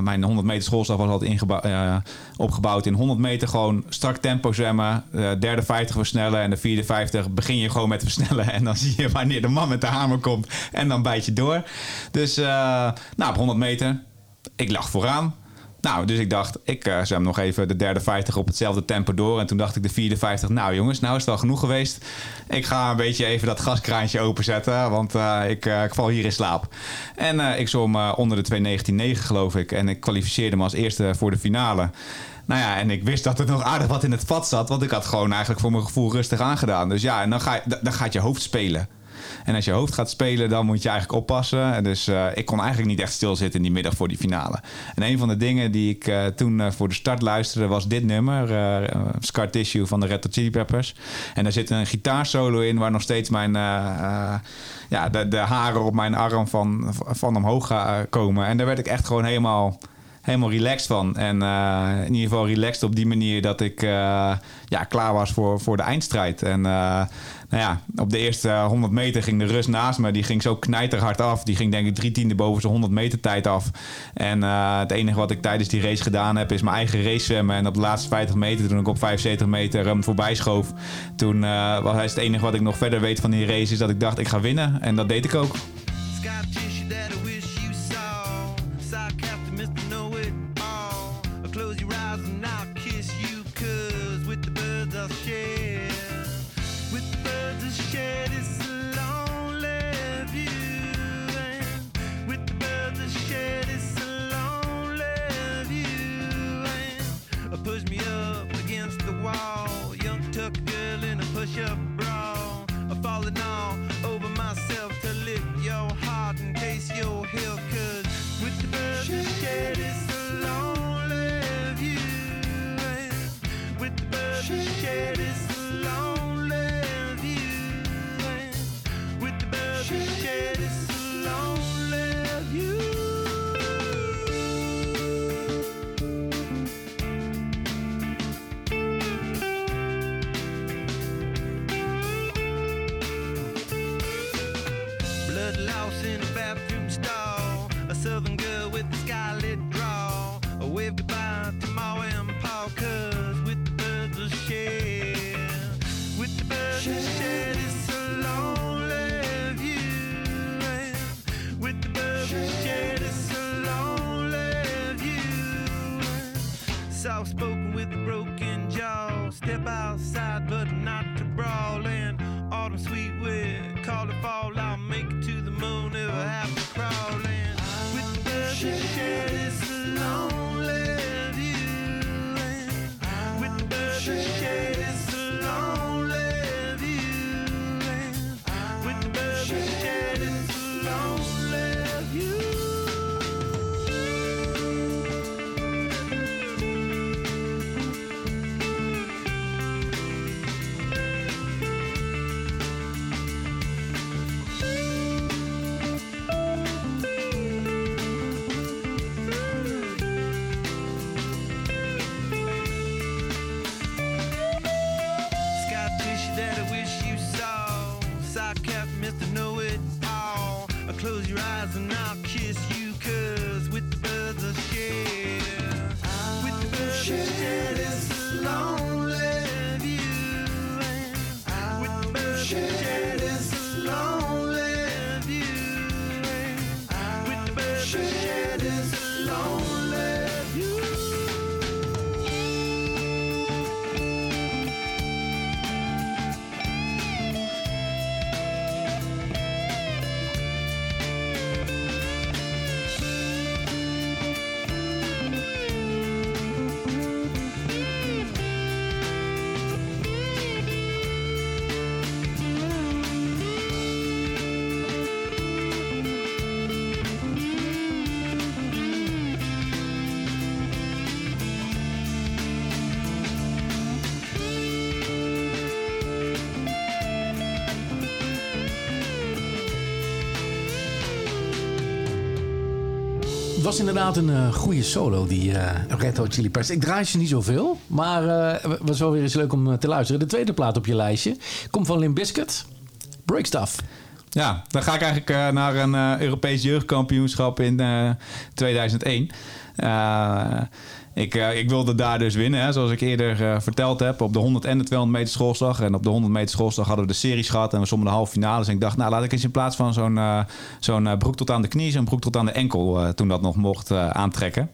mijn 100 meter schoolslag was altijd opgebouwd in 100 meter. Gewoon strak tempo zwemmen. De derde 50 versnellen en de vierde 50 begin je gewoon met versnellen. En dan zie je wanneer de man met de hamer komt en dan bijt je door. Dus op 100 meter, ik lag vooraan. Nou, dus ik dacht, ik zwem nog even de derde 50 op hetzelfde tempo door. En toen dacht ik de vierde 50, nou jongens, nou is het wel genoeg geweest. Ik ga een beetje even dat gaskraantje openzetten, want ik val hier in slaap. En ik zwom onder de 2:19.9 geloof ik. En ik kwalificeerde me als eerste voor de finale. Nou ja, en ik wist dat er nog aardig wat in het vat zat, want ik had gewoon eigenlijk voor mijn gevoel rustig aangedaan. Dus ja, en dan gaat je hoofd spelen. En als je hoofd gaat spelen, dan moet je eigenlijk oppassen. En dus ik kon eigenlijk niet echt stilzitten in die middag voor die finale. En een van de dingen die ik toen voor de start luisterde, was dit nummer. Scar Tissue van de Red Hot Chili Peppers. En daar zit een gitaarsolo in waar nog steeds mijn... de haren op mijn arm van omhoog komen. En daar werd ik echt gewoon helemaal relaxed van. En in ieder geval relaxed op die manier dat ik klaar was voor de eindstrijd. En op de eerste 100 meter ging de Rus naast me. Die ging zo knijterhard af. Die ging denk ik 3/10 boven zijn 100 meter tijd af. En het enige wat ik tijdens die race gedaan heb, is mijn eigen race zwemmen. En op de laatste 50 meter, toen ik op 75 meter hem voorbij schoof, toen was hij het enige wat ik nog verder weet van die race, is dat ik dacht, ik ga winnen. En dat deed ik ook. soft-spoken with a broken jaw. Step outside, but not to brawl. And autumn sweet wind, call it fall. I'll make it to the moon if I have to crawl. And with the birds that share this lonely view. And with the birds that share this lonely view. And with the birds that share this lonely view. Close your eyes and I'll kiss you, cause with the birds I share, with the birds I share this lonely view, with the birds I share this lonely view, with the birds I share this lonely view. Het was inderdaad een goede solo, die Red Hot Chili Peppers. Ik draai ze niet zoveel, maar het was wel weer eens leuk om te luisteren. De tweede plaat op je lijstje komt van Limp Bizkit, Break Stuff. Ja, dan ga ik eigenlijk naar een Europees jeugdkampioenschap in 2001. Ik wilde daar dus winnen, hè, zoals ik eerder verteld heb. Op de 100 en de 200 meter schoolslag. En op de 100 meter schoolslag hadden we de series gehad. En we sommen de halve finales. En ik dacht, nou laat ik eens in plaats van zo'n broek tot aan de knie... zo'n broek tot aan de enkel, toen dat nog mocht, aantrekken.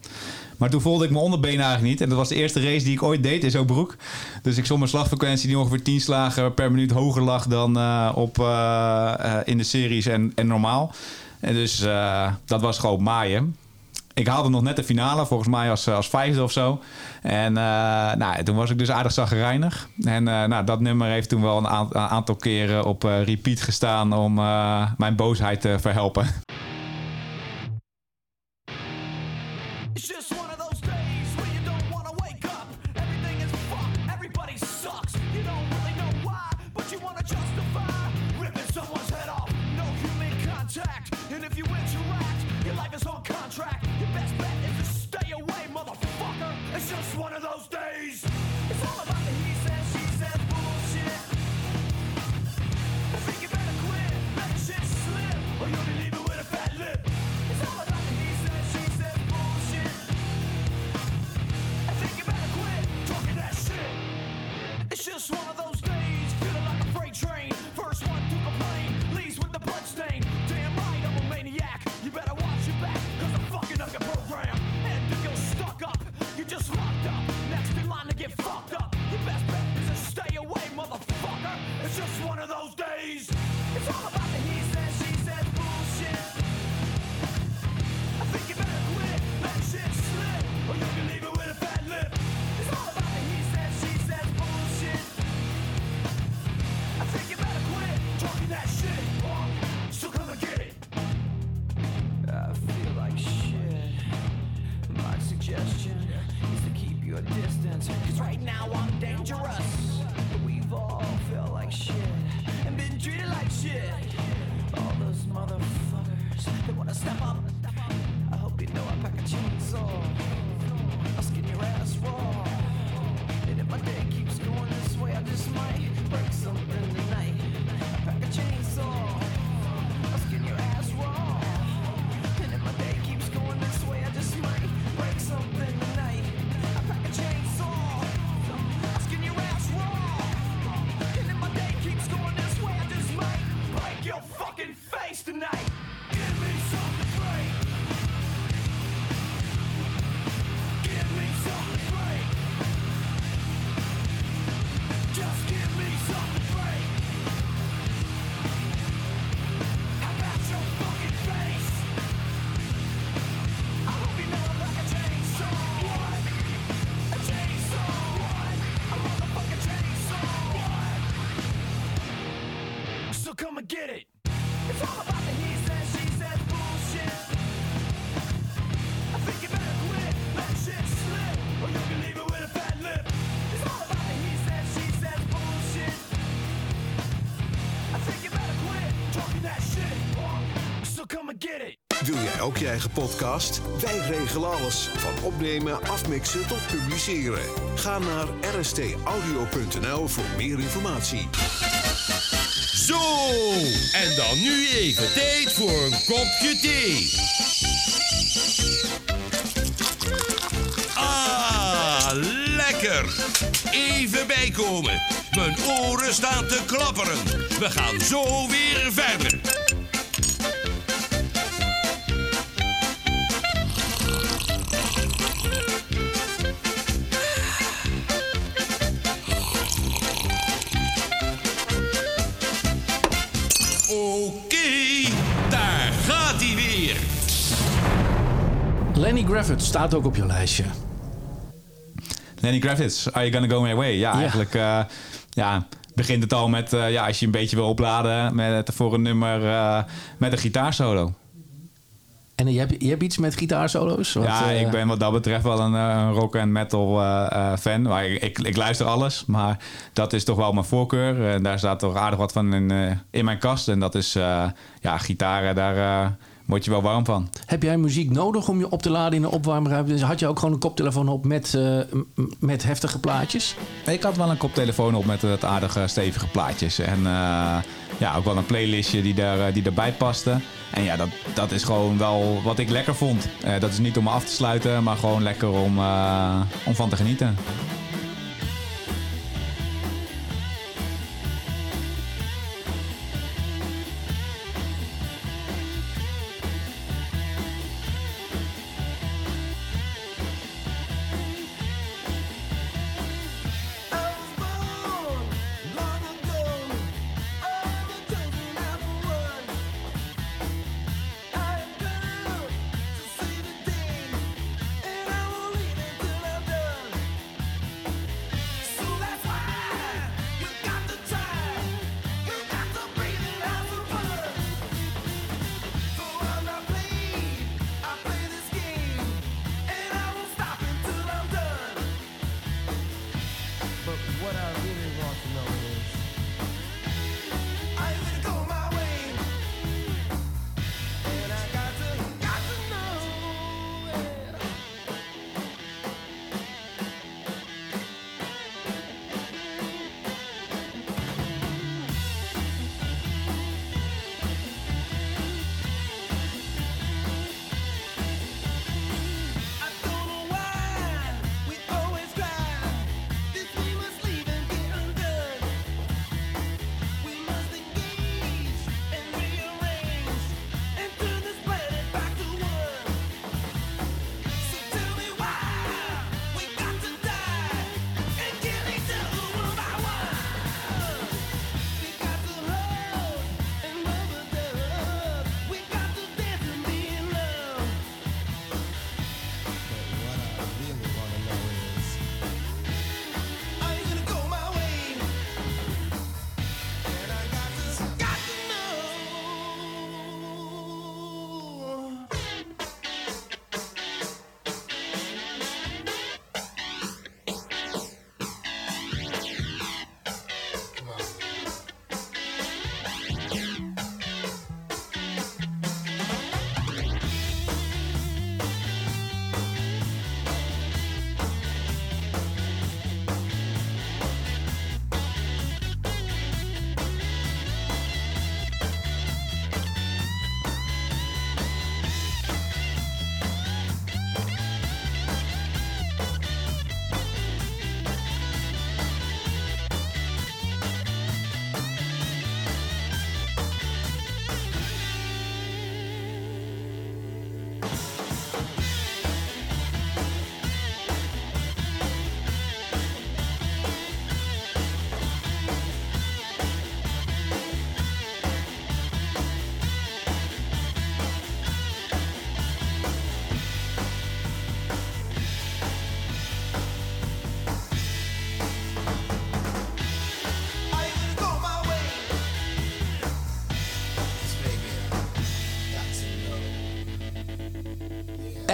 Maar toen voelde ik mijn onderbeen eigenlijk niet. En dat was de eerste race die ik ooit deed in zo'n broek. Dus ik zond mijn slagfrequentie die ongeveer 10 slagen per minuut hoger lag... dan in de series en normaal. En dus dat was gewoon maaien. Ik haalde nog net de finale, volgens mij als vijfde of zo. En toen was ik dus aardig zaggerijnig. En dat nummer heeft toen wel een aantal keren op repeat gestaan om mijn boosheid te verhelpen. Break something tonight. I pack a chainsaw. I'm skin your ass raw. get it. It's all about the he said, she said bullshit. I think you better quit, let shit slip, or you can leave it with a fat lip. It's all about the he said, she said bullshit. I think you better quit talking that shit, or so come and get it. Wil jij ook je eigen podcast? Wij regelen alles. Van opnemen, afmixen tot publiceren. Ga naar rstaudio.nl voor meer informatie. Zo, en dan nu even tijd voor een kopje thee. Ah, lekker. Even bijkomen. Mijn oren staan te klapperen. We gaan zo weer verder. Lenny Kravitz staat ook op je lijstje. Lenny Kravitz, Are You Gonna Go My Way? Ja, yeah. Eigenlijk begint het al met... als je een beetje wil opladen voor een nummer met een gitaarsolo. En je hebt iets met gitaarsolo's? Ik ben wat dat betreft wel een rock en metal fan. Maar ik luister alles, maar dat is toch wel mijn voorkeur. Daar staat toch aardig wat van in mijn kast. En dat is gitaren daar... word je wel warm van. Heb jij muziek nodig om je op te laden in een opwarmruimte? Dus had je ook gewoon een koptelefoon op met heftige plaatjes? Ik had wel een koptelefoon op met wat aardige stevige plaatjes. En ook wel een playlistje die erbij paste. En ja, dat is gewoon wel wat ik lekker vond. Dat is niet om me af te sluiten, maar gewoon lekker om van te genieten.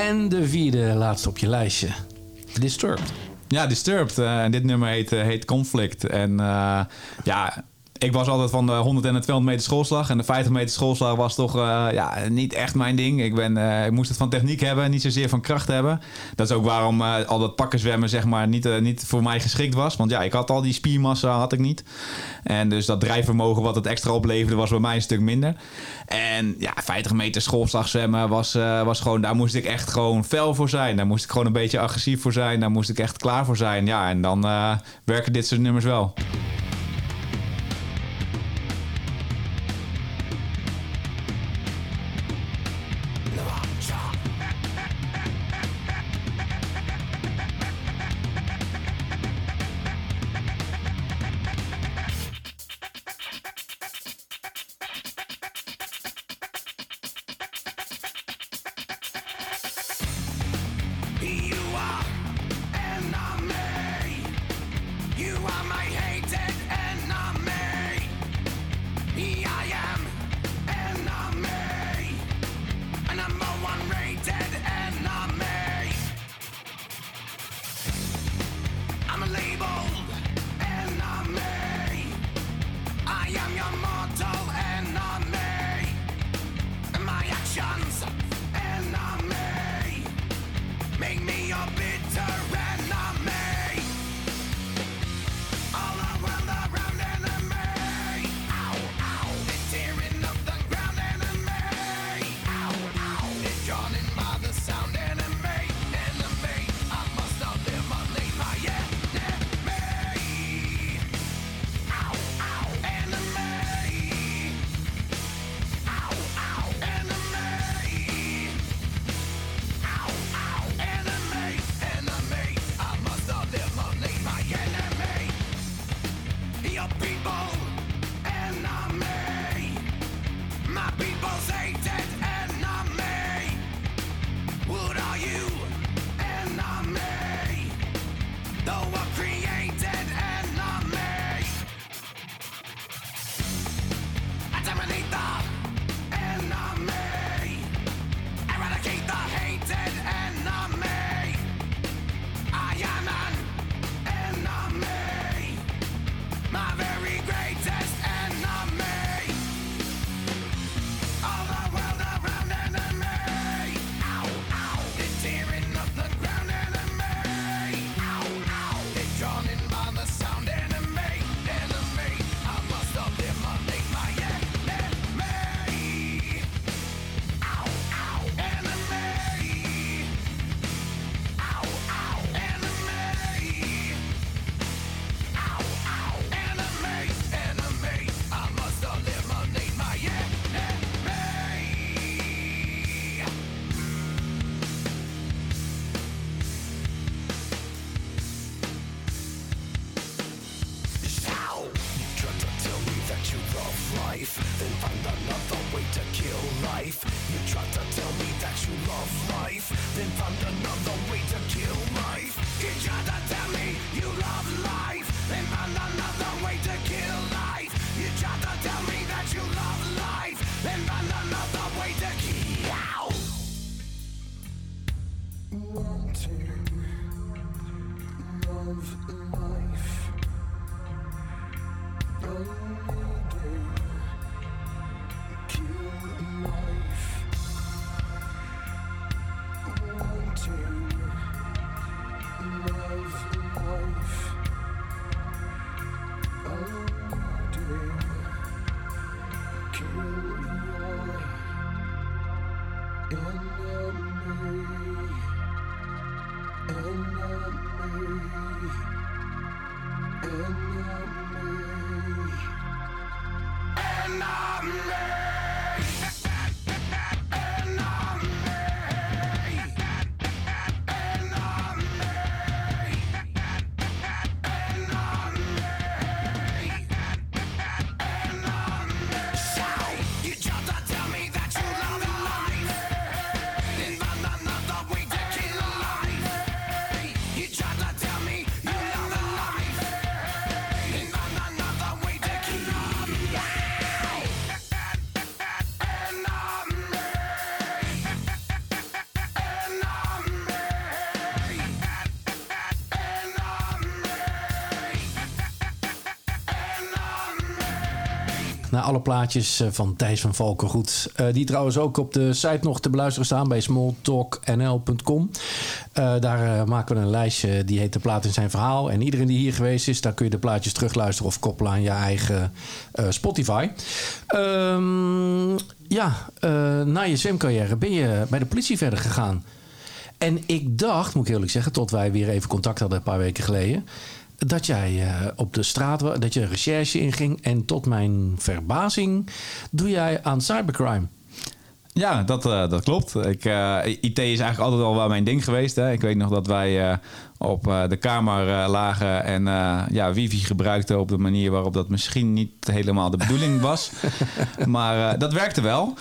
En de vierde, laatste op je lijstje. Disturbed. Ja, Disturbed. Dit nummer heet Conflict. En ik was altijd van de 100 en de 200 meter schoolslag. En de 50 meter schoolslag was toch niet echt mijn ding. Ik moest het van techniek hebben, niet zozeer van kracht hebben. Dat is ook waarom al dat pakkenzwemmen zeg maar, niet voor mij geschikt was. Want ja, ik had al die spiermassa had ik niet. En dus dat drijfvermogen wat het extra opleverde was bij mij een stuk minder. En ja, 50 meter schoolslag zwemmen was gewoon... Daar moest ik echt gewoon fel voor zijn. Daar moest ik gewoon een beetje agressief voor zijn. Daar moest ik echt klaar voor zijn. Ja, en dan werken dit soort nummers wel. naar alle plaatjes van Thijs van Valkengoed. Die trouwens ook op de site nog te beluisteren staan bij smalltalknl.com. Daar maken we een lijstje, die heet De Plaat in Zijn Verhaal. En iedereen die hier geweest is, daar kun je de plaatjes terugluisteren of koppelen aan je eigen Spotify. Na je zwemcarrière ben je bij de politie verder gegaan. En ik dacht, moet ik eerlijk zeggen, tot wij weer even contact hadden een paar weken geleden, dat jij op de straat, dat je recherche inging. En tot mijn verbazing doe jij aan cybercrime. Ja, dat klopt. IT is eigenlijk altijd al wel mijn ding geweest. Hè. Ik weet nog dat wij op de kamer lagen en wifi gebruikten op de manier waarop dat misschien niet helemaal de bedoeling was. Maar dat werkte wel.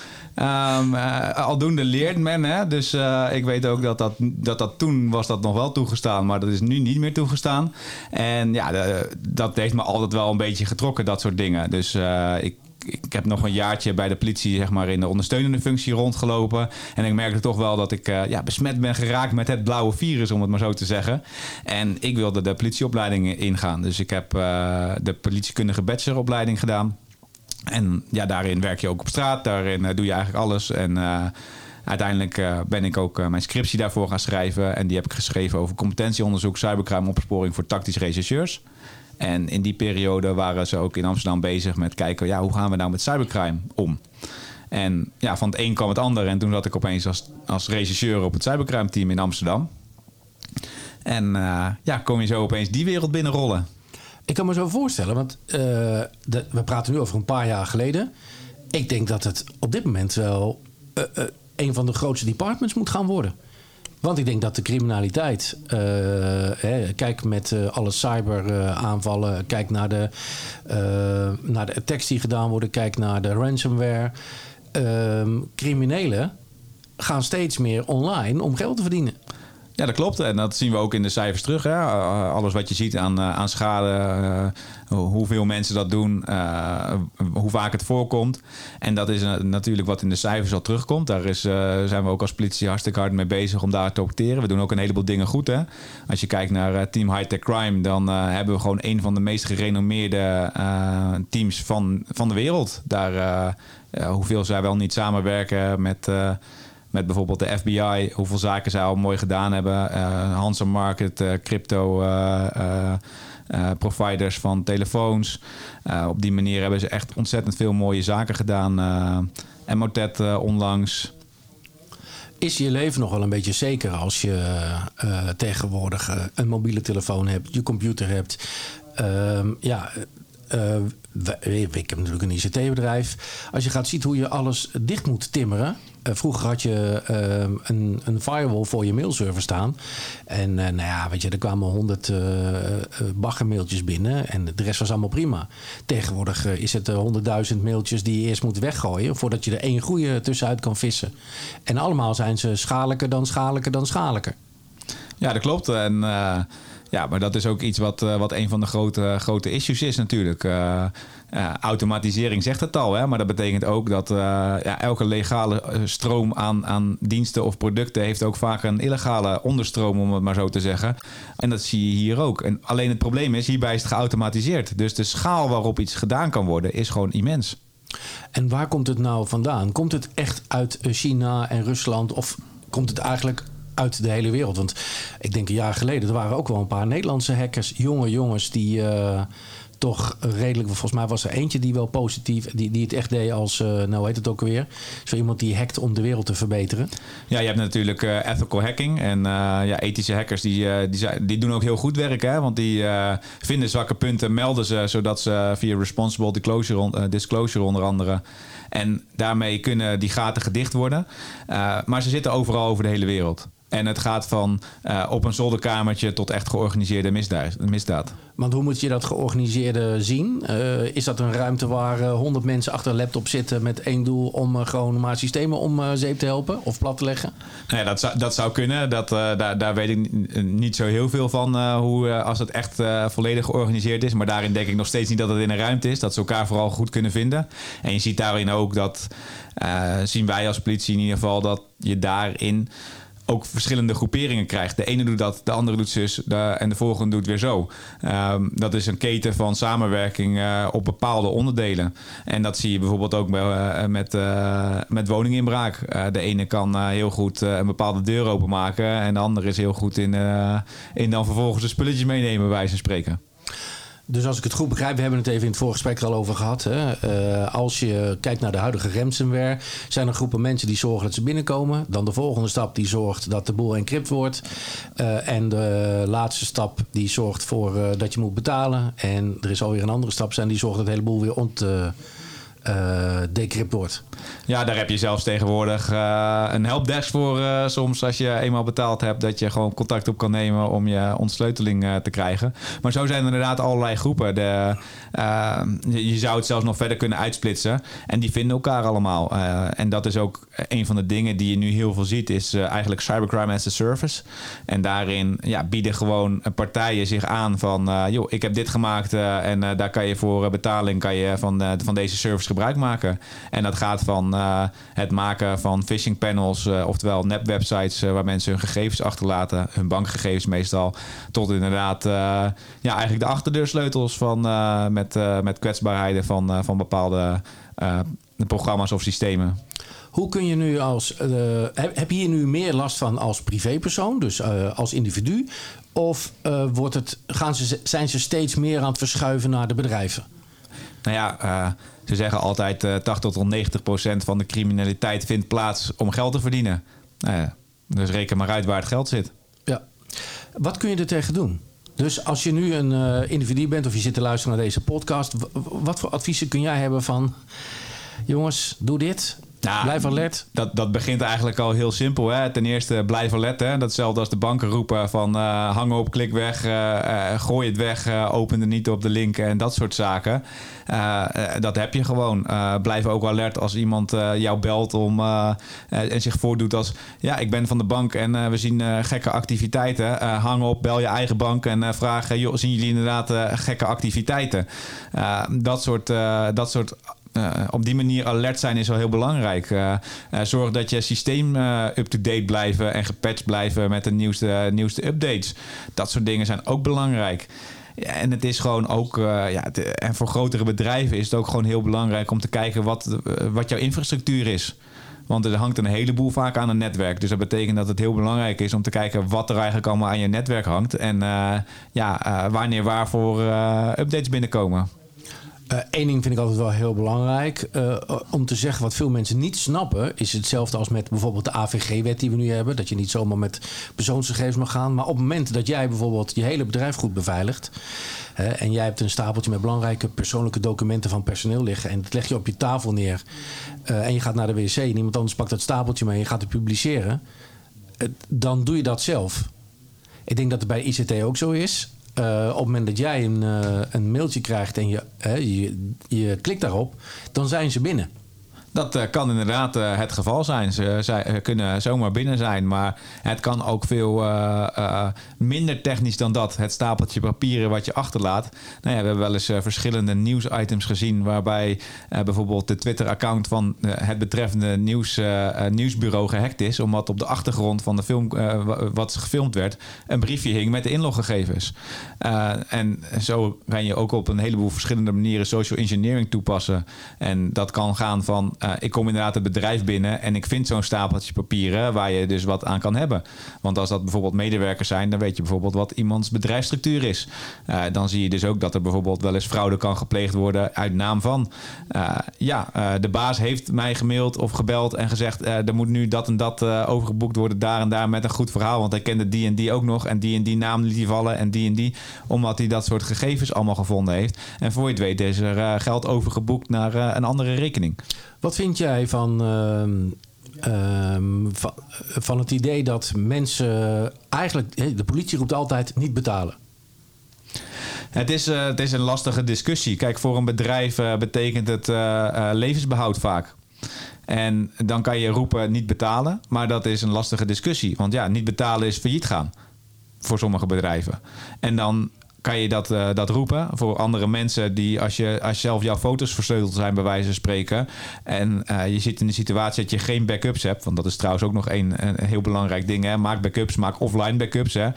Aldoende leert men, hè? Dus ik weet ook dat toen was dat nog wel toegestaan, maar dat is nu niet meer toegestaan. En ja, dat heeft me altijd wel een beetje getrokken, dat soort dingen. Dus ik heb nog een jaartje bij de politie, zeg maar, in de ondersteunende functie rondgelopen. En ik merkte toch wel dat ik besmet ben geraakt met het blauwe virus, om het maar zo te zeggen. En ik wilde de politieopleiding ingaan. Dus ik heb de politiekundige bacheloropleiding gedaan. En ja, daarin werk je ook op straat. Daarin doe je eigenlijk alles. En uiteindelijk ben ik ook mijn scriptie daarvoor gaan schrijven. En die heb ik geschreven over competentieonderzoek, cybercrime, opsporing voor tactisch rechercheurs. En in die periode waren ze ook in Amsterdam bezig met kijken, ja, hoe gaan we nou met cybercrime om? En ja, van het een kwam het ander. En toen zat ik opeens als rechercheur op het cybercrime team in Amsterdam. En kom je zo opeens die wereld binnenrollen. Ik kan me zo voorstellen, want we praten nu over een paar jaar geleden. Ik denk dat het op dit moment wel een van de grootste departments moet gaan worden. Want ik denk dat de criminaliteit, kijk met alle cyberaanvallen, kijk naar de attacks die gedaan worden, kijk naar de ransomware. Criminelen gaan steeds meer online om geld te verdienen. Ja, dat klopt. En dat zien we ook in de cijfers terug. Hè? Alles wat je ziet aan schade, hoeveel mensen dat doen, hoe vaak het voorkomt. En dat is natuurlijk wat in de cijfers al terugkomt. Daar zijn we ook als politie hartstikke hard mee bezig om daar te opteren. We doen ook een heleboel dingen goed. Hè? Als je kijkt naar Team High Tech Crime, dan hebben we gewoon een van de meest gerenommeerde teams van de wereld. Daar hoeveel zij wel niet samenwerken met bijvoorbeeld de FBI, hoeveel zaken zij al mooi gedaan hebben. Hansen Market, crypto providers van telefoons. Op die manier hebben ze echt ontzettend veel mooie zaken gedaan. En Motet onlangs. Is je leven nog wel een beetje zeker als je tegenwoordig een mobiele telefoon hebt, je computer hebt? Ik heb natuurlijk een ICT-bedrijf. Als je gaat zien hoe je alles dicht moet timmeren. Vroeger had je een firewall voor je mailserver staan. En er kwamen 100 baggermailtjes binnen. En de rest was allemaal prima. Tegenwoordig is het 100.000 mailtjes die je eerst moet weggooien, voordat je er één goede tussenuit kan vissen. En allemaal zijn ze schadelijker dan schadelijker dan schadelijker. Ja, dat klopt. En maar dat is ook iets wat een van de grote issues is natuurlijk. Automatisering zegt het al, hè? Maar dat betekent ook dat elke legale stroom aan diensten of producten heeft ook vaak een illegale onderstroom, om het maar zo te zeggen. En dat zie je hier ook. En alleen het probleem is, hierbij is het geautomatiseerd. Dus de schaal waarop iets gedaan kan worden is gewoon immens. En waar komt het nou vandaan? Komt het echt uit China en Rusland of komt het eigenlijk uit de hele wereld? Want ik denk een jaar geleden, er waren ook wel een paar Nederlandse hackers, jonge jongens die toch redelijk, volgens mij was er eentje die wel positief, die het echt deed als, zo iemand die hackt om de wereld te verbeteren. Ja, je hebt natuurlijk ethical hacking en ethische hackers die doen ook heel goed werk, hè? Want die vinden zwakke punten, melden ze, zodat ze via responsible disclosure onder andere. En daarmee kunnen die gaten gedicht worden. Maar ze zitten overal over de hele wereld. En het gaat van op een zolderkamertje tot echt georganiseerde misdaad. Want hoe moet je dat georganiseerde zien? Is dat een ruimte waar 100 mensen achter een laptop zitten met één doel om gewoon maar systemen om zeep te helpen of plat te leggen? Nee, dat zou kunnen. Daar weet ik niet zo heel veel van als het echt volledig georganiseerd is. Maar daarin denk ik nog steeds niet dat het in een ruimte is. Dat ze elkaar vooral goed kunnen vinden. En je ziet daarin ook dat zien wij als politie in ieder geval dat je daarin ook verschillende groeperingen krijgt. De ene doet dat, de andere doet zus en de volgende doet weer zo. Dat is een keten van samenwerking op bepaalde onderdelen. En dat zie je bijvoorbeeld ook met woninginbraak. De ene kan heel goed een bepaalde deur openmaken en de andere is heel goed in dan vervolgens de spulletjes meenemen bij wijze van spreken. Dus als ik het goed begrijp, we hebben het even in het voorgesprek al over gehad. Hè? Als je kijkt naar de huidige ransomware, zijn er groepen mensen die zorgen dat ze binnenkomen. Dan de volgende stap die zorgt dat de boel encrypt wordt. En de laatste stap die zorgt voor dat je moet betalen. En er is alweer een andere stap zijn die zorgt dat de hele boel weer decrypt wordt. Ja, daar heb je zelfs tegenwoordig een helpdesk voor soms. Als je eenmaal betaald hebt, dat je gewoon contact op kan nemen om je ontsleuteling te krijgen. Maar zo zijn er inderdaad allerlei groepen. Je zou het zelfs nog verder kunnen uitsplitsen. En die vinden elkaar allemaal. En dat is ook een van de dingen die je nu heel veel ziet, is eigenlijk cybercrime as a service. En daarin bieden gewoon partijen zich aan van, joh, ik heb dit gemaakt en daar kan je voor betaling kan je van deze service gebruik maken. En dat gaat van het maken van phishing panels, oftewel nepwebsites waar mensen hun gegevens achterlaten, hun bankgegevens meestal, tot inderdaad eigenlijk de achterdeursleutels met kwetsbaarheden van bepaalde programma's of systemen. Hoe kun je nu heb je hier nu meer last van als privépersoon, dus als individu, of zijn ze steeds meer aan het verschuiven naar de bedrijven? Nou ja, ze zeggen altijd 80% tot 90% van de criminaliteit vindt plaats om geld te verdienen. Dus reken maar uit waar het geld zit. Ja. Wat kun je er tegen doen? Dus als je nu een individu bent of je zit te luisteren naar deze podcast, wat voor adviezen kun jij hebben van, jongens, doe dit. Blijf alert. Dat begint eigenlijk al heel simpel. Hè? Ten eerste blijf alert. Hè? Datzelfde als de banken roepen van hang op, klik weg, gooi het weg, open er niet op de link en dat soort zaken. Dat heb je gewoon. Blijf ook alert als iemand jou belt en zich voordoet als, ja, ik ben van de bank en we zien gekke activiteiten. Hang op, bel je eigen bank en vraag, joh, zien jullie inderdaad gekke activiteiten? Dat soort op die manier alert zijn is wel heel belangrijk. Zorg dat je systeem up-to-date blijven en gepatcht blijven met de nieuwste updates. Dat soort dingen zijn ook belangrijk. Ja, en het is gewoon ook, en voor grotere bedrijven is het ook gewoon heel belangrijk om te kijken wat jouw infrastructuur is. Want er hangt een heleboel vaak aan een netwerk. Dus dat betekent dat het heel belangrijk is om te kijken wat er eigenlijk allemaal aan je netwerk hangt. En wanneer waarvoor updates binnenkomen. Eén ding vind ik altijd wel heel belangrijk. Om te zeggen wat veel mensen niet snappen, is hetzelfde als met bijvoorbeeld de AVG-wet die we nu hebben. Dat je niet zomaar met persoonsgegevens mag gaan. Maar op het moment dat jij bijvoorbeeld je hele bedrijf goed beveiligt, en jij hebt een stapeltje met belangrijke persoonlijke documenten van personeel liggen, en dat leg je op je tafel neer, en je gaat naar de wc en iemand anders pakt dat stapeltje mee en je gaat het publiceren, dan doe je dat zelf. Ik denk dat het bij ICT ook zo is. Op het moment dat jij een mailtje krijgt en je klikt daarop, dan zijn ze binnen. Dat kan inderdaad het geval zijn. Ze kunnen zomaar binnen zijn. Maar het kan ook veel minder technisch dan dat. Het stapeltje papieren wat je achterlaat. Nou ja, we hebben wel eens verschillende nieuwsitems gezien, waarbij bijvoorbeeld de Twitter-account van het betreffende nieuwsbureau gehackt is. Omdat op de achtergrond van de film wat gefilmd werd, een briefje hing met de inloggegevens. En zo kan je ook op een heleboel verschillende manieren social engineering toepassen. En dat kan gaan van, ik kom inderdaad het bedrijf binnen en ik vind zo'n stapeltje papieren waar je dus wat aan kan hebben. Want als dat bijvoorbeeld medewerkers zijn, dan weet je bijvoorbeeld wat iemands bedrijfsstructuur is. Dan zie je dus ook dat er bijvoorbeeld wel eens fraude kan gepleegd worden uit naam van. De baas heeft mij gemaild of gebeld en gezegd, er moet nu dat en dat overgeboekt worden daar en daar met een goed verhaal. Want hij kende die en die ook nog en die naam liet hij vallen en die. Omdat hij dat soort gegevens allemaal gevonden heeft. En voor je het weet is er geld overgeboekt naar een andere rekening. Wat vind jij van het idee dat mensen eigenlijk, de politie roept altijd, niet betalen? Het is een lastige discussie. Kijk, voor een bedrijf betekent het levensbehoud vaak. En dan kan je roepen niet betalen, maar dat is een lastige discussie. Want ja, niet betalen is failliet gaan voor sommige bedrijven. En dan kan je dat roepen voor andere mensen die als zelf jouw foto's versleuteld zijn bij wijze van spreken en je zit in de situatie dat je geen backups hebt, want dat is trouwens ook nog een heel belangrijk ding, hè? Maak backups, maak offline backups, hè?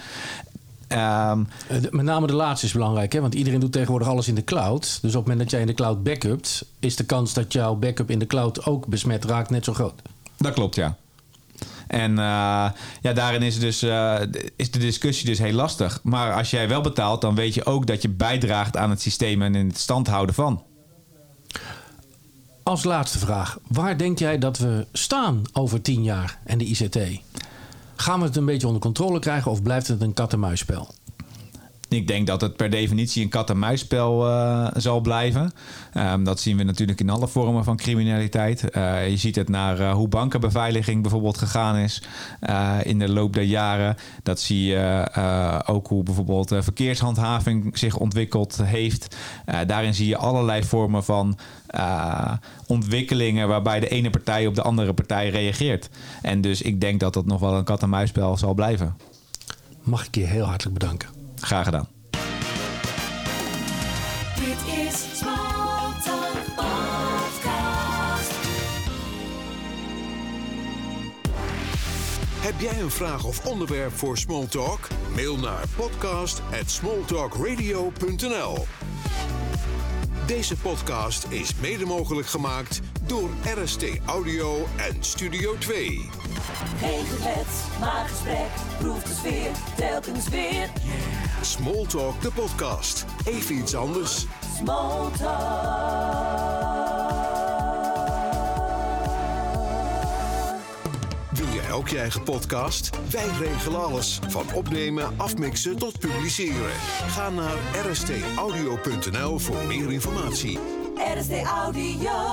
Met name de laatste is belangrijk, hè? Want iedereen doet tegenwoordig alles in de cloud. Dus op het moment dat jij in de cloud backupt, is de kans dat jouw backup in de cloud ook besmet raakt net zo groot. Dat klopt, ja. En daarin is de discussie dus heel lastig. Maar als jij wel betaalt, dan weet je ook dat je bijdraagt aan het systeem en in het stand houden van. Als laatste vraag. Waar denk jij dat we staan over 10 jaar en de ICT? Gaan we het een beetje onder controle krijgen of blijft het een kat-en-muisspel? Ik denk dat het per definitie een kat-en-muisspel zal blijven. Dat zien we natuurlijk in alle vormen van criminaliteit. Je ziet het naar hoe bankenbeveiliging bijvoorbeeld gegaan is in de loop der jaren. Dat zie je ook hoe bijvoorbeeld verkeershandhaving zich ontwikkeld heeft. Daarin zie je allerlei vormen van ontwikkelingen waarbij de ene partij op de andere partij reageert. En dus ik denk dat dat nog wel een kat-en-muisspel zal blijven. Mag ik je heel hartelijk bedanken. Graag gedaan. Dit is Smalltalk Podcast. Heb jij een vraag of onderwerp voor Smalltalk? Mail naar podcast@smalltalkradio.nl. Deze podcast is mede mogelijk gemaakt door RST Audio en Studio 2. Geen gebed, maar gesprek, proef de sfeer, telkens weer. Smalltalk, de podcast. Even iets anders. Smalltalk. Wil jij ook je eigen podcast? Wij regelen alles. Van opnemen, afmixen tot publiceren. Ga naar rstaudio.nl voor meer informatie. RST Audio.